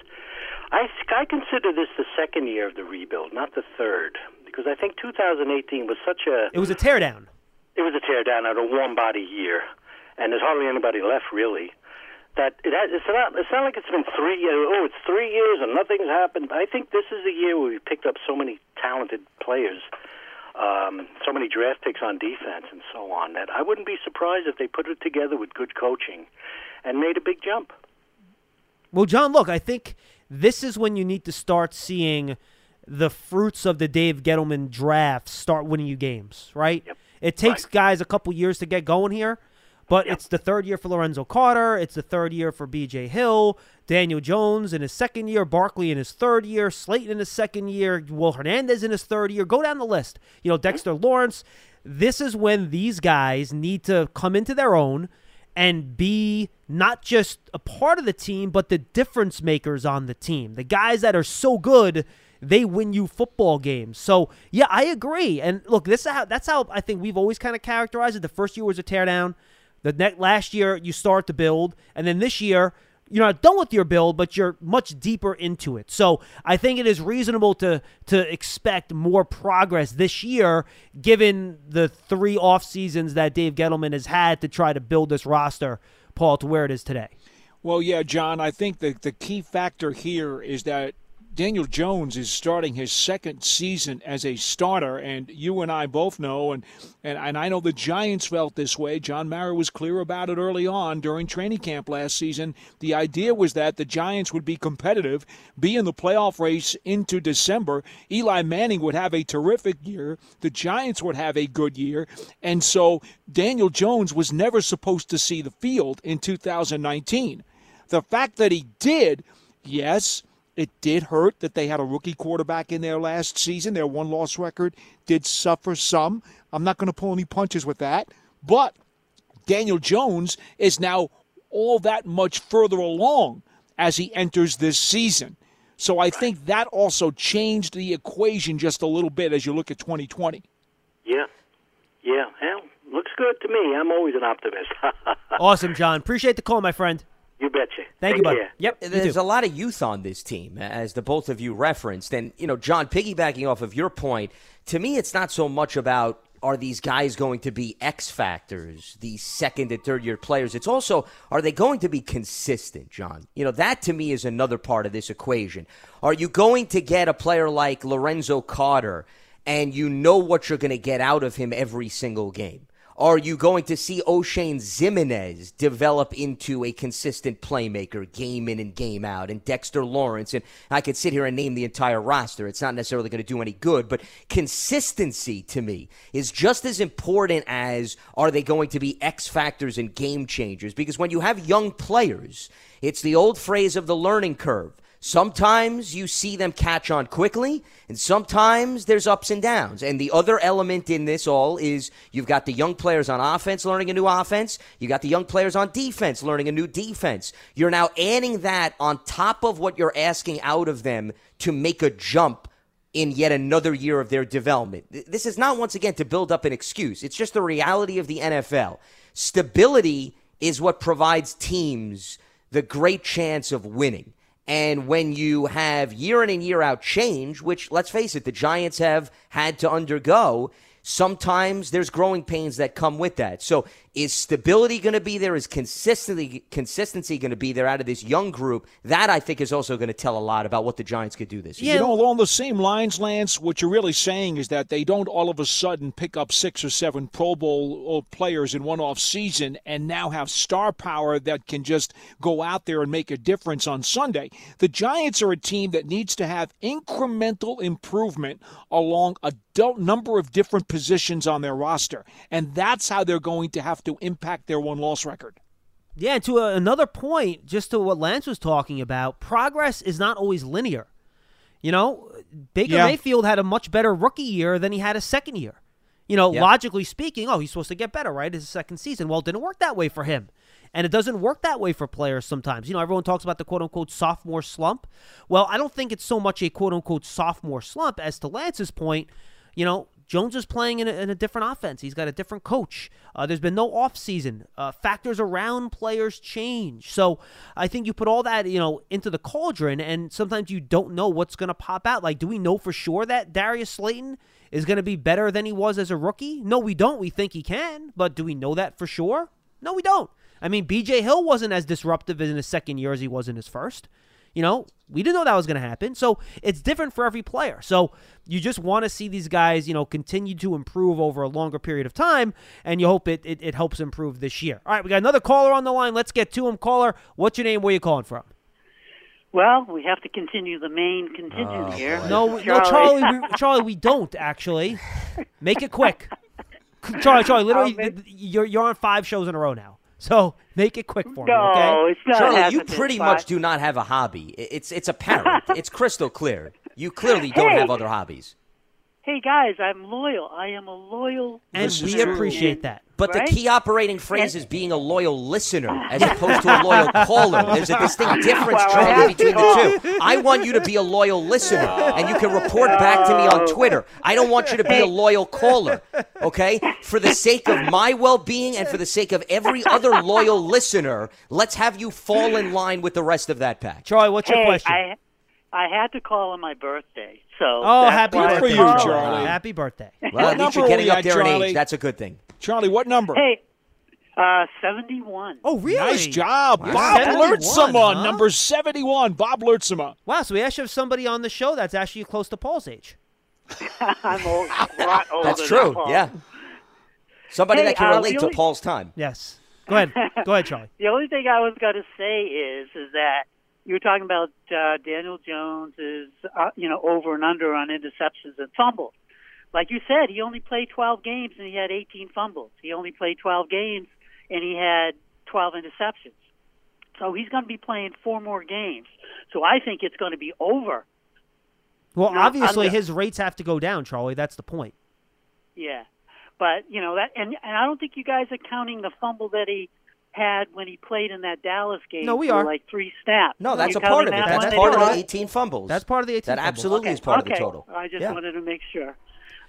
I, I consider this the second year of the rebuild, not the third, because I think two thousand eighteen was such a... It was a teardown. It was a teardown at a warm-body year, and there's hardly anybody left, really. That it has, it's, not, it's not like it's been three years. Oh, it's three years and nothing's happened. I think this is the year where we picked up so many talented players, um, so many draft picks on defense and so on, that I wouldn't be surprised if they put it together with good coaching and made a big jump. Well, John, look, I think this is when you need to start seeing the fruits of the Dave Gettleman draft start winning you games, right? Yep. It takes right. guys a couple years to get going here. But yep. it's the third year for Lorenzo Carter. It's the third year for B J. Hill. Daniel Jones in his second year. Barkley in his third year. Slayton in his second year. Will Hernandez in his third year. Go down the list. You know, Dexter Lawrence. This is when these guys need to come into their own and be not just a part of the team, but the difference makers on the team. The guys that are so good, they win you football games. So, yeah, I agree. And, look, this is how, that's how I think we've always kind of characterized it. The first year was a teardown. The next, last year, you start to build, and then this year, you're not done with your build, but you're much deeper into it. So I think it is reasonable to to expect more progress this year, given the three off seasons that Dave Gettleman has had to try to build this roster, Paul, to where it is today. Well, yeah, John, I think the, the key factor here is that Daniel Jones is starting his second season as a starter, and you and I both know, and, and, and I know the Giants felt this way. John Mara was clear about it early on during training camp last season. The idea was that the Giants would be competitive, be in the playoff race into December. Eli Manning would have a terrific year. The Giants would have a good year. And so Daniel Jones was never supposed to see the field in two thousand nineteen. The fact that he did, yes, it did hurt that they had a rookie quarterback in there last season. Their one-loss record did suffer some. I'm not going to pull any punches with that. But Daniel Jones is now all that much further along as he enters this season. So I think that also changed the equation just a little bit as you look at twenty twenty. Yeah. Yeah. Well, looks good to me. I'm always an optimist. Awesome, John. Appreciate the call, my friend. You betcha. Thank you, buddy. Yep, there's a lot of youth on this team, as the both of you referenced. And, you know, John, piggybacking off of your point, to me it's not so much about are these guys going to be X factors, these second- and third-year players. It's also, are they going to be consistent, John? You know, that to me is another part of this equation. Are you going to get a player like Lorenzo Carter and you know what you're going to get out of him every single game? Are you going to see O'Shane Zimenez develop into a consistent playmaker game in and game out? And Dexter Lawrence, and I could sit here and name the entire roster. It's not necessarily going to do any good, but consistency to me is just as important as are they going to be X factors and game changers? Because when you have young players, it's the old phrase of the learning curve. Sometimes you see them catch on quickly, and sometimes there's ups and downs. And the other element in this all is you've got the young players on offense learning a new offense. You got the young players on defense learning a new defense. You're now adding that on top of what you're asking out of them to make a jump in yet another year of their development. This is not, once again, to build up an excuse. It's just the reality of the N F L. Stability is what provides teams the great chance of winning. And when you have year in and year out change, which, let's face it, the Giants have had to undergo, sometimes there's growing pains that come with that. So is stability going to be there? Is consistency, consistency going to be there out of this young group? That, I think, is also going to tell a lot about what the Giants could do this year. You know, along the same lines, Lance, what you're really saying is that they don't all of a sudden pick up six or seven Pro Bowl players in one off season and now have star power that can just go out there and make a difference on Sunday. The Giants are a team that needs to have incremental improvement along a number of different positions on their roster, and that's how they're going to have to impact their one-loss record. Yeah, and to a, another point, just to what Lance was talking about, progress is not always linear. You know, Baker yeah. Mayfield had a much better rookie year than he had a second year. You know, yeah. logically speaking, oh, he's supposed to get better, right? His second season. Well, it didn't work that way for him. And it doesn't work that way for players sometimes. You know, everyone talks about the quote-unquote sophomore slump. Well, I don't think it's so much a quote-unquote sophomore slump as to Lance's point. You know, Jones is playing in a, in a different offense. He's got a different coach. Uh, there's been no offseason. Uh, factors around players change. So I think you put all that, you know, into the cauldron, and sometimes you don't know what's going to pop out. Like, do we know for sure that Darius Slayton is going to be better than he was as a rookie? No, we don't. We think he can, but do we know that for sure? No, we don't. I mean, B J. Hill wasn't as disruptive in his second year as he was in his first. You know, we didn't know that was going to happen. So it's different for every player. So you just want to see these guys, you know, continue to improve over a longer period of time, and you hope it, it, it helps improve this year. All right, we got another caller on the line. Let's get to him. Caller, what's your name? Where are you calling from? Well, we have to continue the main contingent oh, here. Boy. No, Charlie. no, Charlie, we, Charlie, we don't, actually. Make it quick. Charlie, Charlie, literally, make... you're, you're on five shows in a row now. So make it quick for me, no, okay? No, it's not Charlie, happening. You pretty much do not have a hobby. It's it's apparent. It's crystal clear. You clearly don't hey. have other hobbies. Hey, guys, I'm loyal. I am a loyal And listener. We appreciate that. But right? the key operating phrase is being a loyal listener as opposed to a loyal caller. There's a distinct difference, well, Charlie, between the two. I want you to be a loyal listener, and you can report no. back to me on Twitter. I don't want you to be a loyal caller, okay? For the sake of my well-being and for the sake of every other loyal listener, let's have you fall in line with the rest of that pack. Charlie, what's hey, your question? I, I had to call on my birthday. So oh, happy birthday, for you, Charlie. Happy birthday. Well, at least you're getting up there in age. That's a good thing. Charlie, what number? Hey, uh, seventy-one. Oh, really? Nice job. Wow. Bob Lurtsema, huh? Number seventy-one. Bob Lurtsema. Wow, so we actually have somebody on the show that's actually close to Paul's age. I'm old, a lot older That's true, than Paul. yeah. Somebody hey, that can uh, relate to only... Paul's time. Yes. Go ahead. Go ahead, Charlie. The only thing I was going to say is, is that you were talking about uh, Daniel Jones is, uh, you know, over and under on interceptions and fumbles. Like you said, he only played twelve games and he had eighteen fumbles. He only played twelve games and he had twelve interceptions. So he's going to be playing four more games. So I think it's going to be over. Well, you know, obviously under. his rates have to go down, Charlie. That's the point. Yeah. But, you know, that, and, and I don't think you guys are counting the fumble that he had when he played in that Dallas game no, we for are. like three snaps. No, that's a part of it. That that's part of the eighteen fumbles. That's part of the eighteen That absolutely okay. is part okay. of the total. I just yeah. wanted to make sure.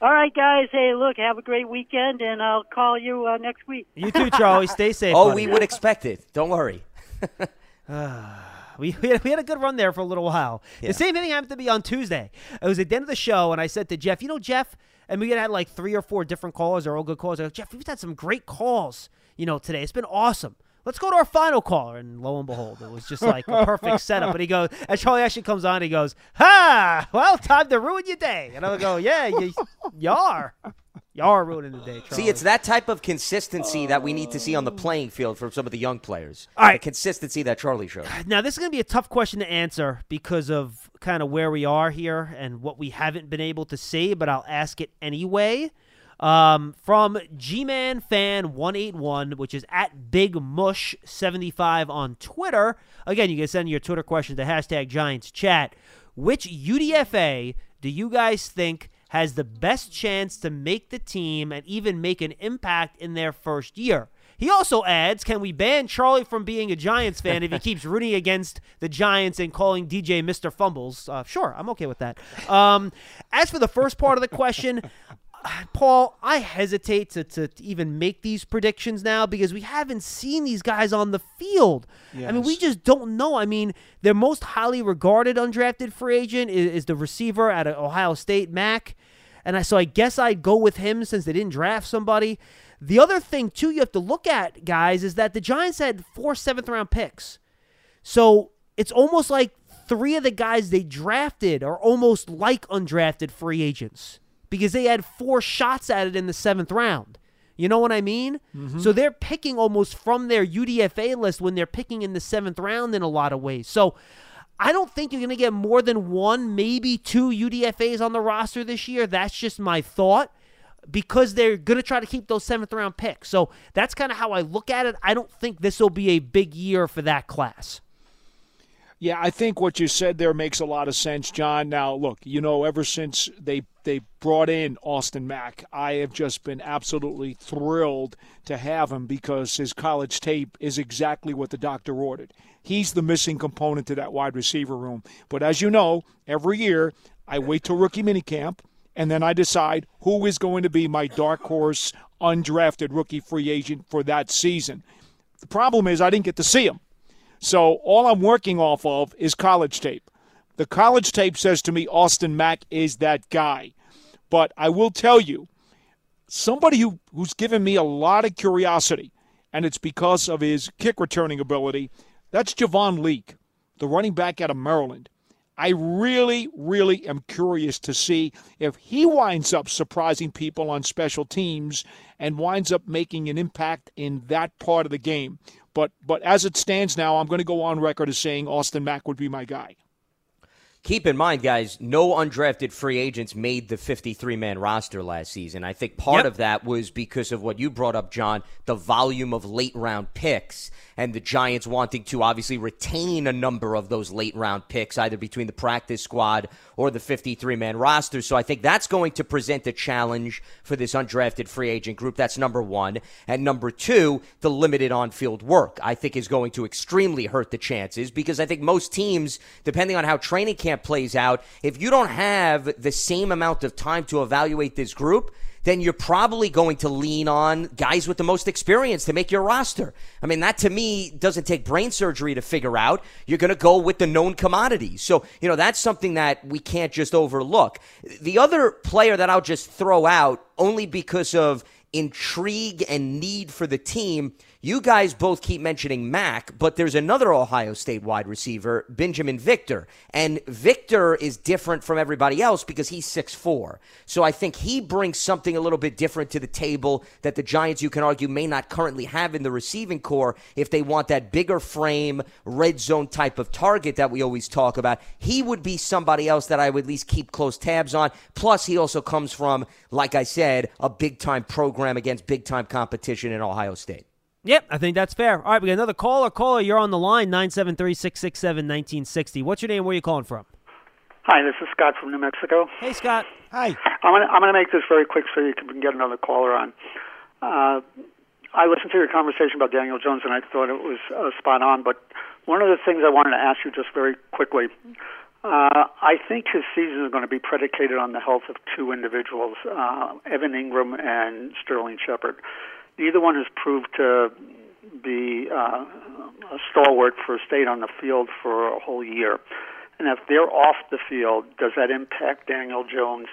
All right, guys. Hey, look, have a great weekend, and I'll call you uh, next week. You too, Charlie. Stay safe. Oh, buddy. We would expect it. Don't worry. uh, we, we, had, we had a good run there for a little while. Yeah. The same thing happened to me on Tuesday. It was at the end of the show, and I said to Jeff, you know, Jeff, and we had like three or four different callers or all good callers. I go, Jeff, we've had some great calls. You know, today it's been awesome. Let's go to our final caller. And lo and behold, it was just like a perfect setup. And he goes, and Charlie actually comes on and he goes, ha, well, time to ruin your day. And I go, yeah, you, you are. You are ruining the day, Charlie. See, it's that type of consistency that we need to see on the playing field from some of the young players. All right. The consistency that Charlie showed. Now, this is going to be a tough question to answer because of kind of where we are here and what we haven't been able to see, but I'll ask it anyway. Um, from G-Man Fan one eighty-one, which is at Big Mush seventy-five on Twitter. Again, you can send your Twitter questions to hashtag GiantsChat. Which U D F A do you guys think has the best chance to make the team and even make an impact in their first year? He also adds, can we ban Charlie from being a Giants fan if he keeps rooting against the Giants and calling D J Mister Fumbles? Uh, sure, I'm okay with that. Um, as for the first part of the question, Paul, I hesitate to, to even make these predictions now because we haven't seen these guys on the field. Yes. I mean, we just don't know. I mean, their most highly regarded undrafted free agent is, is the receiver at Ohio State, Mack. And I, so I guess I'd go with him since they didn't draft somebody. The other thing, too, you have to look at, guys, is that the Giants had four seventh-round picks. So it's almost like three of the guys they drafted are almost like undrafted free agents because they had four shots at it in the seventh round. You know what I mean? Mm-hmm. So they're picking almost from their U D F A list when they're picking in the seventh round in a lot of ways. So I don't think you're going to get more than one, maybe two U D F As on the roster this year. That's just my thought, because they're going to try to keep those seventh-round picks. So that's kind of how I look at it. I don't think this will be a big year for that class. Yeah, I think what you said there makes a lot of sense, John. Now, look, you know, ever since they they brought in Austin Mack, I have just been absolutely thrilled to have him because his college tape is exactly what the doctor ordered. He's the missing component to that wide receiver room. But as you know, every year I wait till rookie minicamp, and then I decide who is going to be my dark horse undrafted rookie free agent for that season. The problem is I didn't get to see him. So all I'm working off of is college tape. The college tape says to me Austin Mack is that guy. But I will tell you, somebody who, who's given me a lot of curiosity, and it's because of his kick-returning ability, that's Javon Leak, the running back out of Maryland. I really, really am curious to see if he winds up surprising people on special teams and winds up making an impact in that part of the game. But but as it stands now, I'm going to go on record as saying Austin Mack would be my guy. Keep in mind, guys, no undrafted free agents made the fifty-three man roster last season. I think part yep. of that was because of what you brought up, John, the volume of late-round picks and the Giants wanting to obviously retain a number of those late-round picks, either between the practice squad or the fifty-three man roster. So I think that's going to present a challenge for this undrafted free agent group. That's number one. And number two, the limited on-field work, I think, is going to extremely hurt the chances because I think most teams, depending on how training camp plays out, if you don't have the same amount of time to evaluate this group, then you're probably going to lean on guys with the most experience to make your roster. I mean, that to me doesn't take brain surgery to figure out. You're going to go with the known commodities. So, you know, that's something that we can't just overlook. The other player that I'll just throw out, only because of intrigue and need for the team, you guys both keep mentioning Mack, but there's another Ohio State wide receiver, Benjamin Victor. And Victor is different from everybody else because he's six foot four. So I think he brings something a little bit different to the table that the Giants, you can argue, may not currently have in the receiving core if they want that bigger frame, red zone type of target that we always talk about. He would be somebody else that I would at least keep close tabs on. Plus, he also comes from, like I said, a big-time program against big-time competition in Ohio State. Yep, I think that's fair. All right, we got another caller. Caller, you're on the line, nine seven three, six six seven, one nine six zero. What's your name? Where are you calling from? Hi, this is Scott from New Mexico. Hey, Scott. Hi. I'm going to I'm gonna make this very quick so you can get another caller on. Uh, I listened to your conversation about Daniel Jones, and I thought it was uh, spot on. But one of the things I wanted to ask you just very quickly, uh, I think his season is going to be predicated on the health of two individuals, uh, Evan Engram and Sterling Shepard. Neither one has proved to be uh, a stalwart for staying on the field for a whole year. And if they're off the field, does that impact Daniel Jones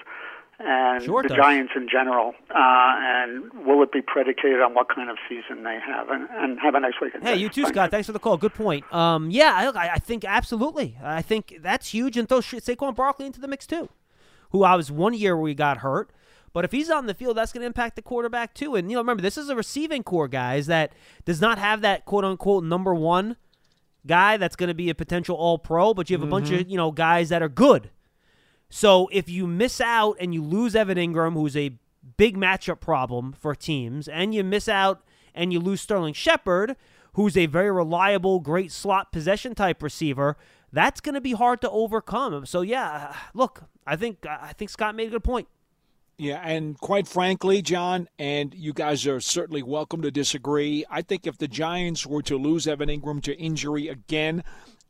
and sure the does. Giants in general? Uh, and will it be predicated on what kind of season they have? And, and have a nice weekend. Hey, you too, Thank Scott. You. Thanks for the call. Good point. Um, yeah, I, I think absolutely. I think that's huge. And throw Saquon Barkley into the mix, too, who I was one year where he got hurt. But if he's on the field, that's going to impact the quarterback too. And, you know, remember, this is a receiving core, guys, that does not have that quote-unquote number one guy that's going to be a potential all-pro, but you have mm-hmm. a bunch of, you know, guys that are good. So if you miss out and you lose Evan Engram, who's a big matchup problem for teams, and you miss out and you lose Sterling Shepard, who's a very reliable, great slot possession type receiver, that's going to be hard to overcome. So, yeah, look, I think I think Scott made a good point. Yeah, and quite frankly, John, and you guys are certainly welcome to disagree, I think if the Giants were to lose Evan Engram to injury again,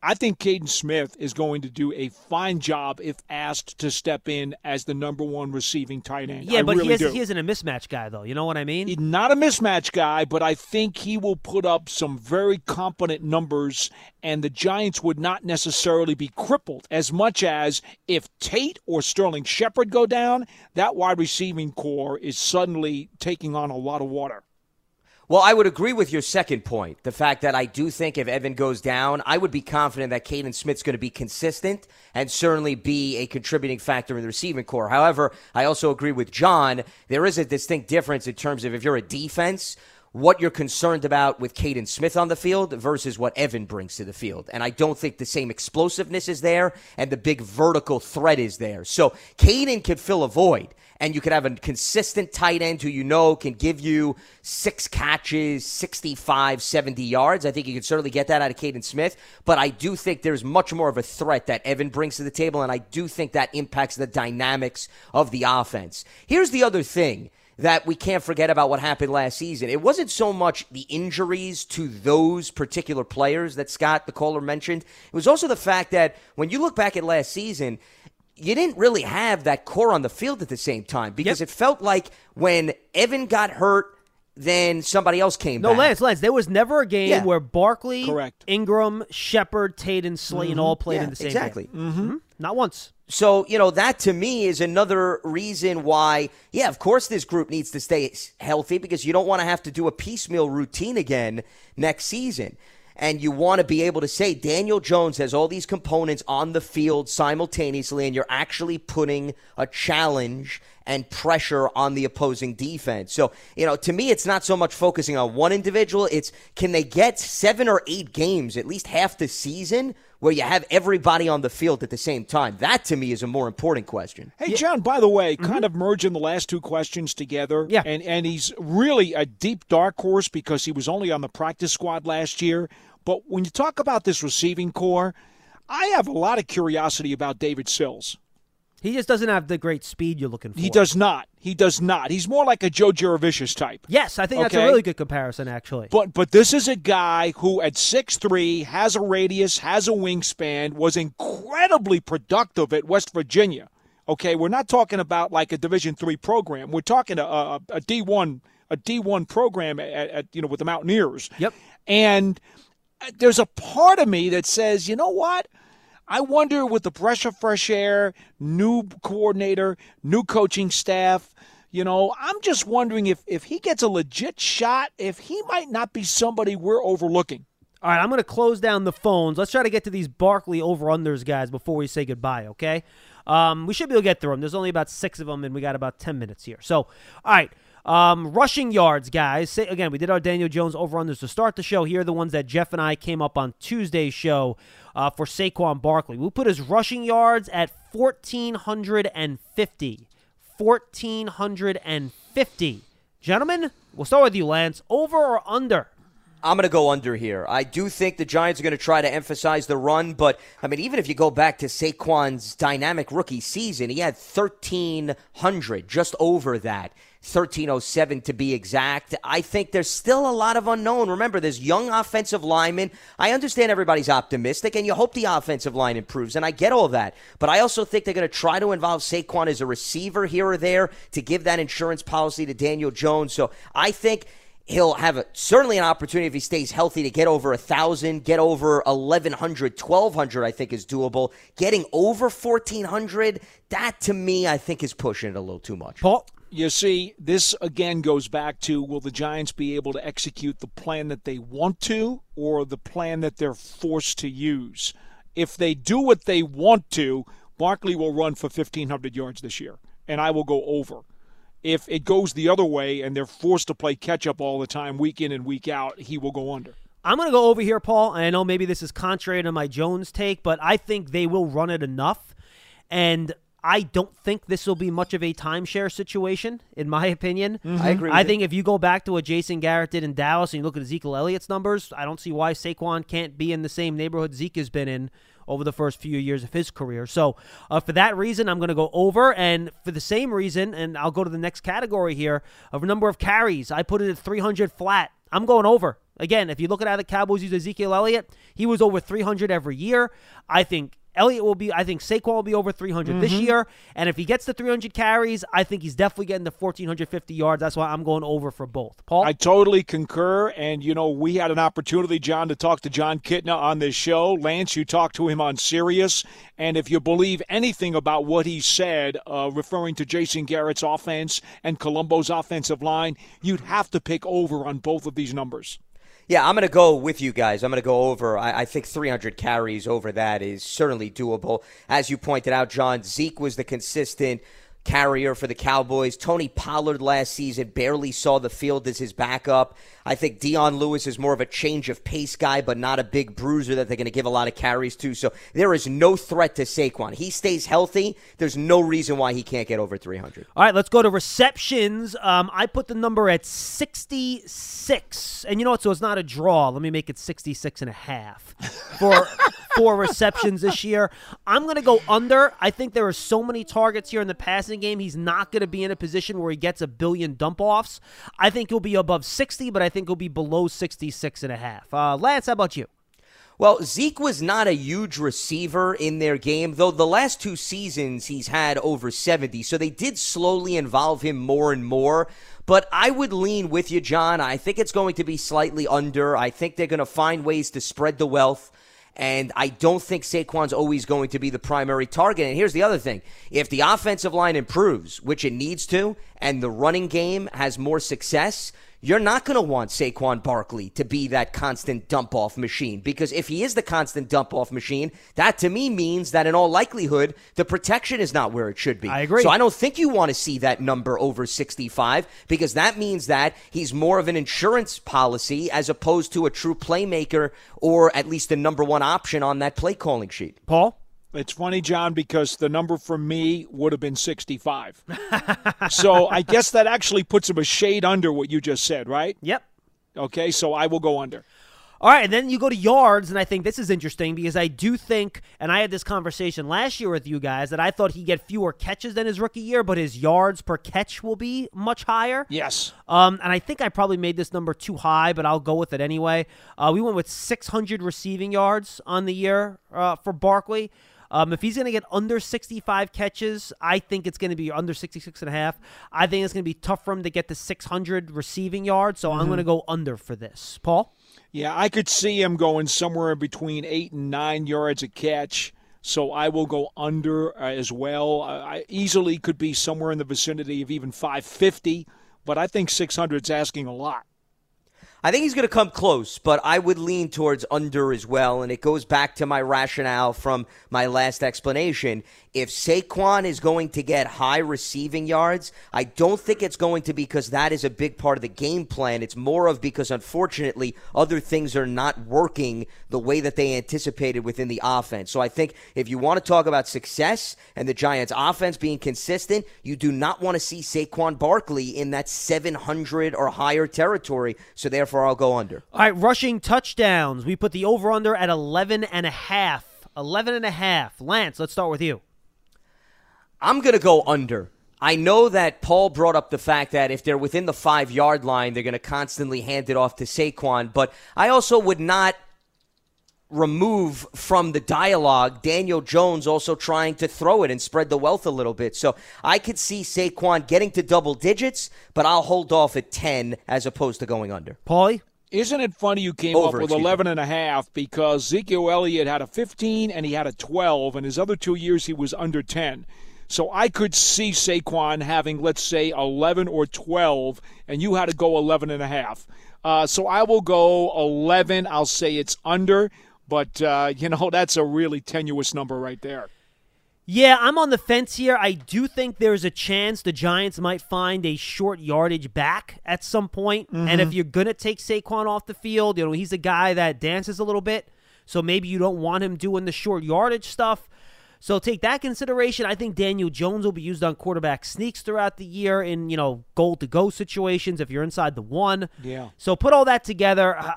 I think Kaden Smith is going to do a fine job if asked to step in as the number one receiving tight end. Yeah, I but really he, has, he isn't a mismatch guy, though. You know what I mean? He's not a mismatch guy, but I think he will put up some very competent numbers, and the Giants would not necessarily be crippled as much as if Tate or Sterling Shepard go down, that wide receiving core is suddenly taking on a lot of water. Well, I would agree with your second point, the fact that I do think if Evan goes down, I would be confident that Kaden Smith's going to be consistent and certainly be a contributing factor in the receiving corps. However, I also agree with John. There is a distinct difference in terms of if you're a defense, what you're concerned about with Kaden Smith on the field versus what Evan brings to the field. And I don't think the same explosiveness is there and the big vertical threat is there. So Kaden can fill a void, and you can have a consistent tight end who you know can give you six catches, sixty-five, seventy yards. I think you can certainly get that out of Kaden Smith. But I do think there's much more of a threat that Evan brings to the table, and I do think that impacts the dynamics of the offense. Here's the other thing that we can't forget about what happened last season. It wasn't so much the injuries to those particular players that Scott, the caller, mentioned. It was also the fact that when you look back at last season, you didn't really have that core on the field at the same time because yep. It felt like when Evan got hurt, then somebody else came no, back. No, Lance, Lance, there was never a game yeah. where Barkley, Correct. Engram, Shepard, Tate, and Slayton mm-hmm. all played yeah, in the same exactly. game. Exactly. Mm-hmm. Mm-hmm. Not once. So, you know, that to me is another reason why, yeah, of course this group needs to stay healthy because you don't want to have to do a piecemeal routine again next season. And you want to be able to say Daniel Jones has all these components on the field simultaneously, and you're actually putting a challenge and pressure on the opposing defense. So, you know, to me, it's not so much focusing on one individual. It's can they get seven or eight games, at least half the season, where you have everybody on the field at the same time? That, to me, is a more important question. Hey, yeah. John, by the way, mm-hmm. kind of merging the last two questions together. Yeah. And, and he's really a deep dark horse because he was only on the practice squad last year. But when you talk about this receiving core, I have a lot of curiosity about David Sills. He just doesn't have the great speed you're looking for. He does not. He does not. He's more like a Joe Jurevicius type. Yes, I think okay? that's a really good comparison, actually. But but this is a guy who at six three, has a radius, has a wingspan, was incredibly productive at West Virginia. Okay, we're not talking about like a Division three program. We're talking a, a, a D one a D one program at, at you know with the Mountaineers. Yep. And there's a part of me that says, you know what? I wonder with the breath of fresh air, new coordinator, new coaching staff, you know, I'm just wondering if, if he gets a legit shot, if he might not be somebody we're overlooking. All right, I'm going to close down the phones. Let's try to get to these Barkley over-unders guys before we say goodbye, okay? Um, we should be able to get through them. There's only about six of them, and we got about ten minutes here. So, all right. Um, rushing yards, guys. Say, again, we did our Daniel Jones over-unders to start the show. Here are the ones that Jeff and I came up on Tuesday's show uh, for Saquon Barkley. We'll put his rushing yards at one thousand four hundred fifty. one thousand four hundred fifty. Gentlemen, we'll start with you, Lance. Over or under? I'm going to go under here. I do think the Giants are going to try to emphasize the run, but, I mean, even if you go back to Saquon's dynamic rookie season, he had one thousand three hundred, just over that, one thousand three oh seven to be exact. I think there's still a lot of unknown. Remember, there's young offensive linemen. I understand everybody's optimistic, and you hope the offensive line improves, and I get all that. But I also think they're going to try to involve Saquon as a receiver here or there to give that insurance policy to Daniel Jones. So I think he'll have a, certainly an opportunity if he stays healthy to get over one thousand, get over eleven hundred, twelve hundred I think is doable. Getting over fourteen hundred, that to me I think is pushing it a little too much. Paul? You see, this again goes back to will the Giants be able to execute the plan that they want to or the plan that they're forced to use? If they do what they want to, Barkley will run for fifteen hundred yards this year, and I will go over. If it goes the other way and they're forced to play catch-up all the time, week in and week out, he will go under. I'm going to go over here, Paul. I know maybe this is contrary to my Jones take, but I think they will run it enough. And I don't think this will be much of a timeshare situation, in my opinion. Mm-hmm. I agree with I think you. If you go back to what Jason Garrett did in Dallas and you look at Ezekiel Elliott's numbers, I don't see why Saquon can't be in the same neighborhood Zeke has been in over the first few years of his career. So uh, for that reason, I'm going to go over. And for the same reason, and I'll go to the next category here, of a number of carries. I put it at three hundred flat. I'm going over. Again, if you look at how the Cowboys use Ezekiel Elliott, he was over three hundred every year. I think Elliott will be, I think Saquon will be over three hundred mm-hmm. this year. And if he gets the three hundred carries, I think he's definitely getting the one thousand four hundred fifty yards. That's why I'm going over for both. Paul? I totally concur. And, you know, we had an opportunity, John, to talk to John Kitna on this show. Lance, you talked to him on Sirius. And if you believe anything about what he said, uh, referring to Jason Garrett's offense and Colombo's offensive line, you'd have to pick over on both of these numbers. Yeah, I'm going to go with you guys. I'm going to go over. I, I think three hundred carries over that is certainly doable. As you pointed out, John, Zeke was the consistent carrier for the Cowboys. Tony Pollard last season barely saw the field as his backup. I think Dion Lewis is more of a change of pace guy, but not a big bruiser that they're going to give a lot of carries to. So there is no threat to Saquon. He stays healthy. There's no reason why he can't get over three hundred. All right, let's go to receptions. Um, I put the number at sixty-six. And you know what? So it's not a draw. Let me make it sixty-six and a half for four receptions this year. I'm going to go under. I think there are so many targets here in the passing game. He's not going to be in a position where he gets a billion dump-offs. I think he'll be above sixty, but I think he'll be below sixty-six and a half. Uh, Lance, how about you? Well, Zeke was not a huge receiver in their game, though the last two seasons he's had over seventy, so they did slowly involve him more and more. But I would lean with you, John. I think it's going to be slightly under. I think they're going to find ways to spread the wealth. And I don't think Saquon's always going to be the primary target. And here's the other thing. If the offensive line improves, which it needs to, and the running game has more success, you're not going to want Saquon Barkley to be that constant dump-off machine. Because if he is the constant dump-off machine, that to me means that in all likelihood, the protection is not where it should be. I agree. So I don't think you want to see that number over sixty-five, because that means that he's more of an insurance policy as opposed to a true playmaker or at least the number one option on that play calling sheet. Paul? It's funny, John, because the number for me would have been sixty-five. So I guess that actually puts him a shade under what you just said, right? Yep. Okay, so I will go under. All right, and then you go to yards, and I think this is interesting because I do think, and I had this conversation last year with you guys, that I thought he'd get fewer catches than his rookie year, but his yards per catch will be much higher. Yes. Um, and I think I probably made this number too high, but I'll go with it anyway. Uh, we went with six hundred receiving yards on the year uh, for Barkley. Um, if he's going to get under sixty-five catches, I think it's going to be under sixty-six and a half. I think it's going to be tough for him to get to six hundred receiving yards, so mm-hmm. I'm going to go under for this. Paul? Yeah, I could see him going somewhere between eight and nine yards a catch, so I will go under uh, as well. Uh, I easily could be somewhere in the vicinity of even five fifty, but I think six hundred is asking a lot. I think he's going to come close, but I would lean towards under as well, and it goes back to my rationale from my last explanation. If Saquon is going to get high receiving yards, I don't think it's going to be because that is a big part of the game plan. It's more of because, unfortunately, other things are not working the way that they anticipated within the offense. So I think if you want to talk about success and the Giants' offense being consistent, you do not want to see Saquon Barkley in that seven hundred or higher territory, so therefore I'll go under. All right, rushing touchdowns. We put the over-under at eleven and a half. eleven and a half. Lance, let's start with you. I'm going to go under. I know that Paul brought up the fact that if they're within the five-yard line, they're going to constantly hand it off to Saquon, but I also would not remove from the dialogue Daniel Jones also trying to throw it and spread the wealth a little bit. So I could see Saquon getting to double digits, but I'll hold off at ten as opposed to going under. Paulie? Isn't it funny you came Over, up with eleven and a half because Ezekiel Elliott had a fifteen and he had a twelve, and his other two years he was under ten. So I could see Saquon having, let's say, eleven or twelve, and you had to go eleven and a half. Uh, so I will go eleven. I'll say it's under. But, uh, you know, that's a really tenuous number right there. Yeah, I'm on the fence here. I do think there's a chance the Giants might find a short yardage back at some point. Mm-hmm. And if you're going to take Saquon off the field, you know, he's a guy that dances a little bit. So maybe you don't want him doing the short yardage stuff. So take that consideration. I think Daniel Jones will be used on quarterback sneaks throughout the year in, you know, goal-to-go situations if you're inside the one. Yeah. So put all that together. Uh,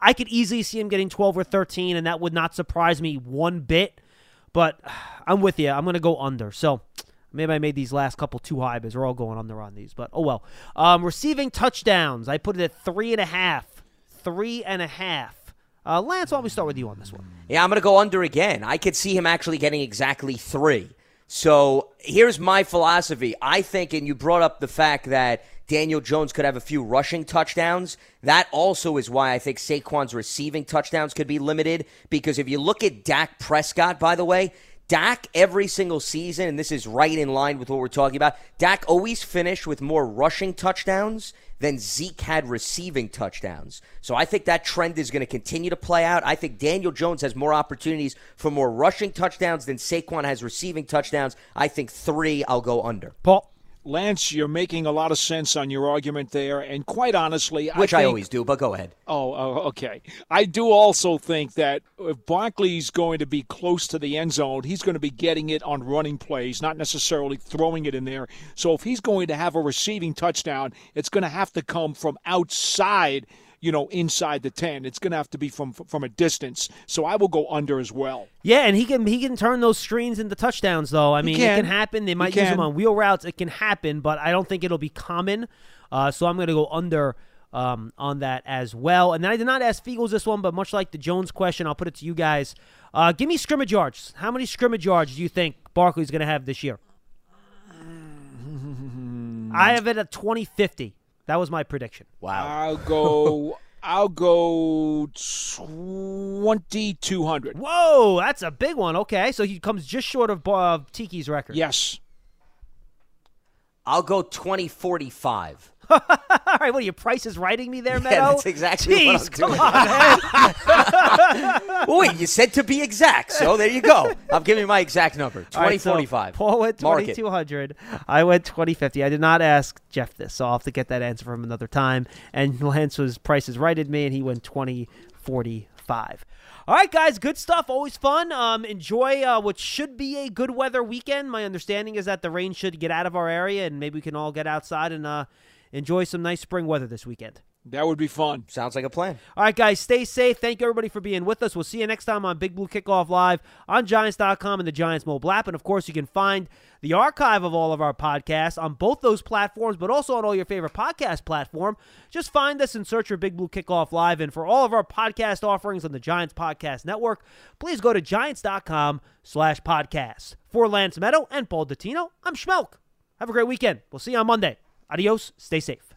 I could easily see him getting twelve or thirteen, and that would not surprise me one bit. But uh, I'm with you. I'm going to go under. So maybe I made these last couple too high because we're all going under on these. But oh well. Um, receiving touchdowns. I put it at three and a half. Three and a half. Uh, Lance, why don't we start with you on this one? Yeah, I'm going to go under again. I could see him actually getting exactly three. So here's my philosophy. I think, and you brought up the fact that Daniel Jones could have a few rushing touchdowns. That also is why I think Saquon's receiving touchdowns could be limited, because if you look at Dak Prescott, by the way, Dak every single season, and this is right in line with what we're talking about, Dak always finished with more rushing touchdowns than Zeke had receiving touchdowns. So I think that trend is going to continue to play out. I think Daniel Jones has more opportunities for more rushing touchdowns than Saquon has receiving touchdowns. I think three, I'll go under. Paul? Lance, you're making a lot of sense on your argument there, and quite honestly, which I, think, I always do, but go ahead. Oh, uh, okay. I do also think that if Barkley's going to be close to the end zone, he's going to be getting it on running plays, not necessarily throwing it in there. So if he's going to have a receiving touchdown, it's going to have to come from outside, you know, inside the ten. It's going to have to be from from a distance. So I will go under as well. Yeah, and he can he can turn those screens into touchdowns, though. I mean, can. it can happen. They might use them on wheel routes. It can happen, but I don't think it'll be common. Uh, so I'm going to go under um, on that as well. And then I did not ask Feagles this one, but much like the Jones question, I'll put it to you guys. Uh, give me scrimmage yards. How many scrimmage yards do you think Barkley's going to have this year? I have it at twenty fifty. That was my prediction. Wow. I'll go I'll go twenty-two hundred. Whoa, that's a big one. Okay, so he comes just short of uh, Tiki's record. Yes. I'll go twenty forty-five. All right, what are you, Price is writing me there, yeah, Meadow? Yeah, that's exactly Jeez, what I'm doing. Well, wait, you said to be exact, so there you go. I'm giving my exact number, twenty forty-five. Right, so Paul went twenty-two hundred. I went twenty fifty. I did not ask Jeff this, so I'll have to get that answer from another time. And Lance was, Price is righted me, and he went twenty forty-five. All right, guys, good stuff. Always fun. Um, enjoy uh, what should be a good weather weekend. My understanding is that the rain should get out of our area, and maybe we can all get outside and uh, enjoy some nice spring weather this weekend. That would be fun. Sounds like a plan. All right, guys, stay safe. Thank you, everybody, for being with us. We'll see you next time on Big Blue Kickoff Live on Giants dot com and the Giants mobile app. And, of course, you can find the archive of all of our podcasts on both those platforms, but also on all your favorite podcast platform. Just find us and search for Big Blue Kickoff Live. And for all of our podcast offerings on the Giants Podcast Network, please go to Giants dot com slash podcast. For Lance Meadow and Paul Dottino, I'm Schmelk. Have a great weekend. We'll see you on Monday. Adios. Stay safe.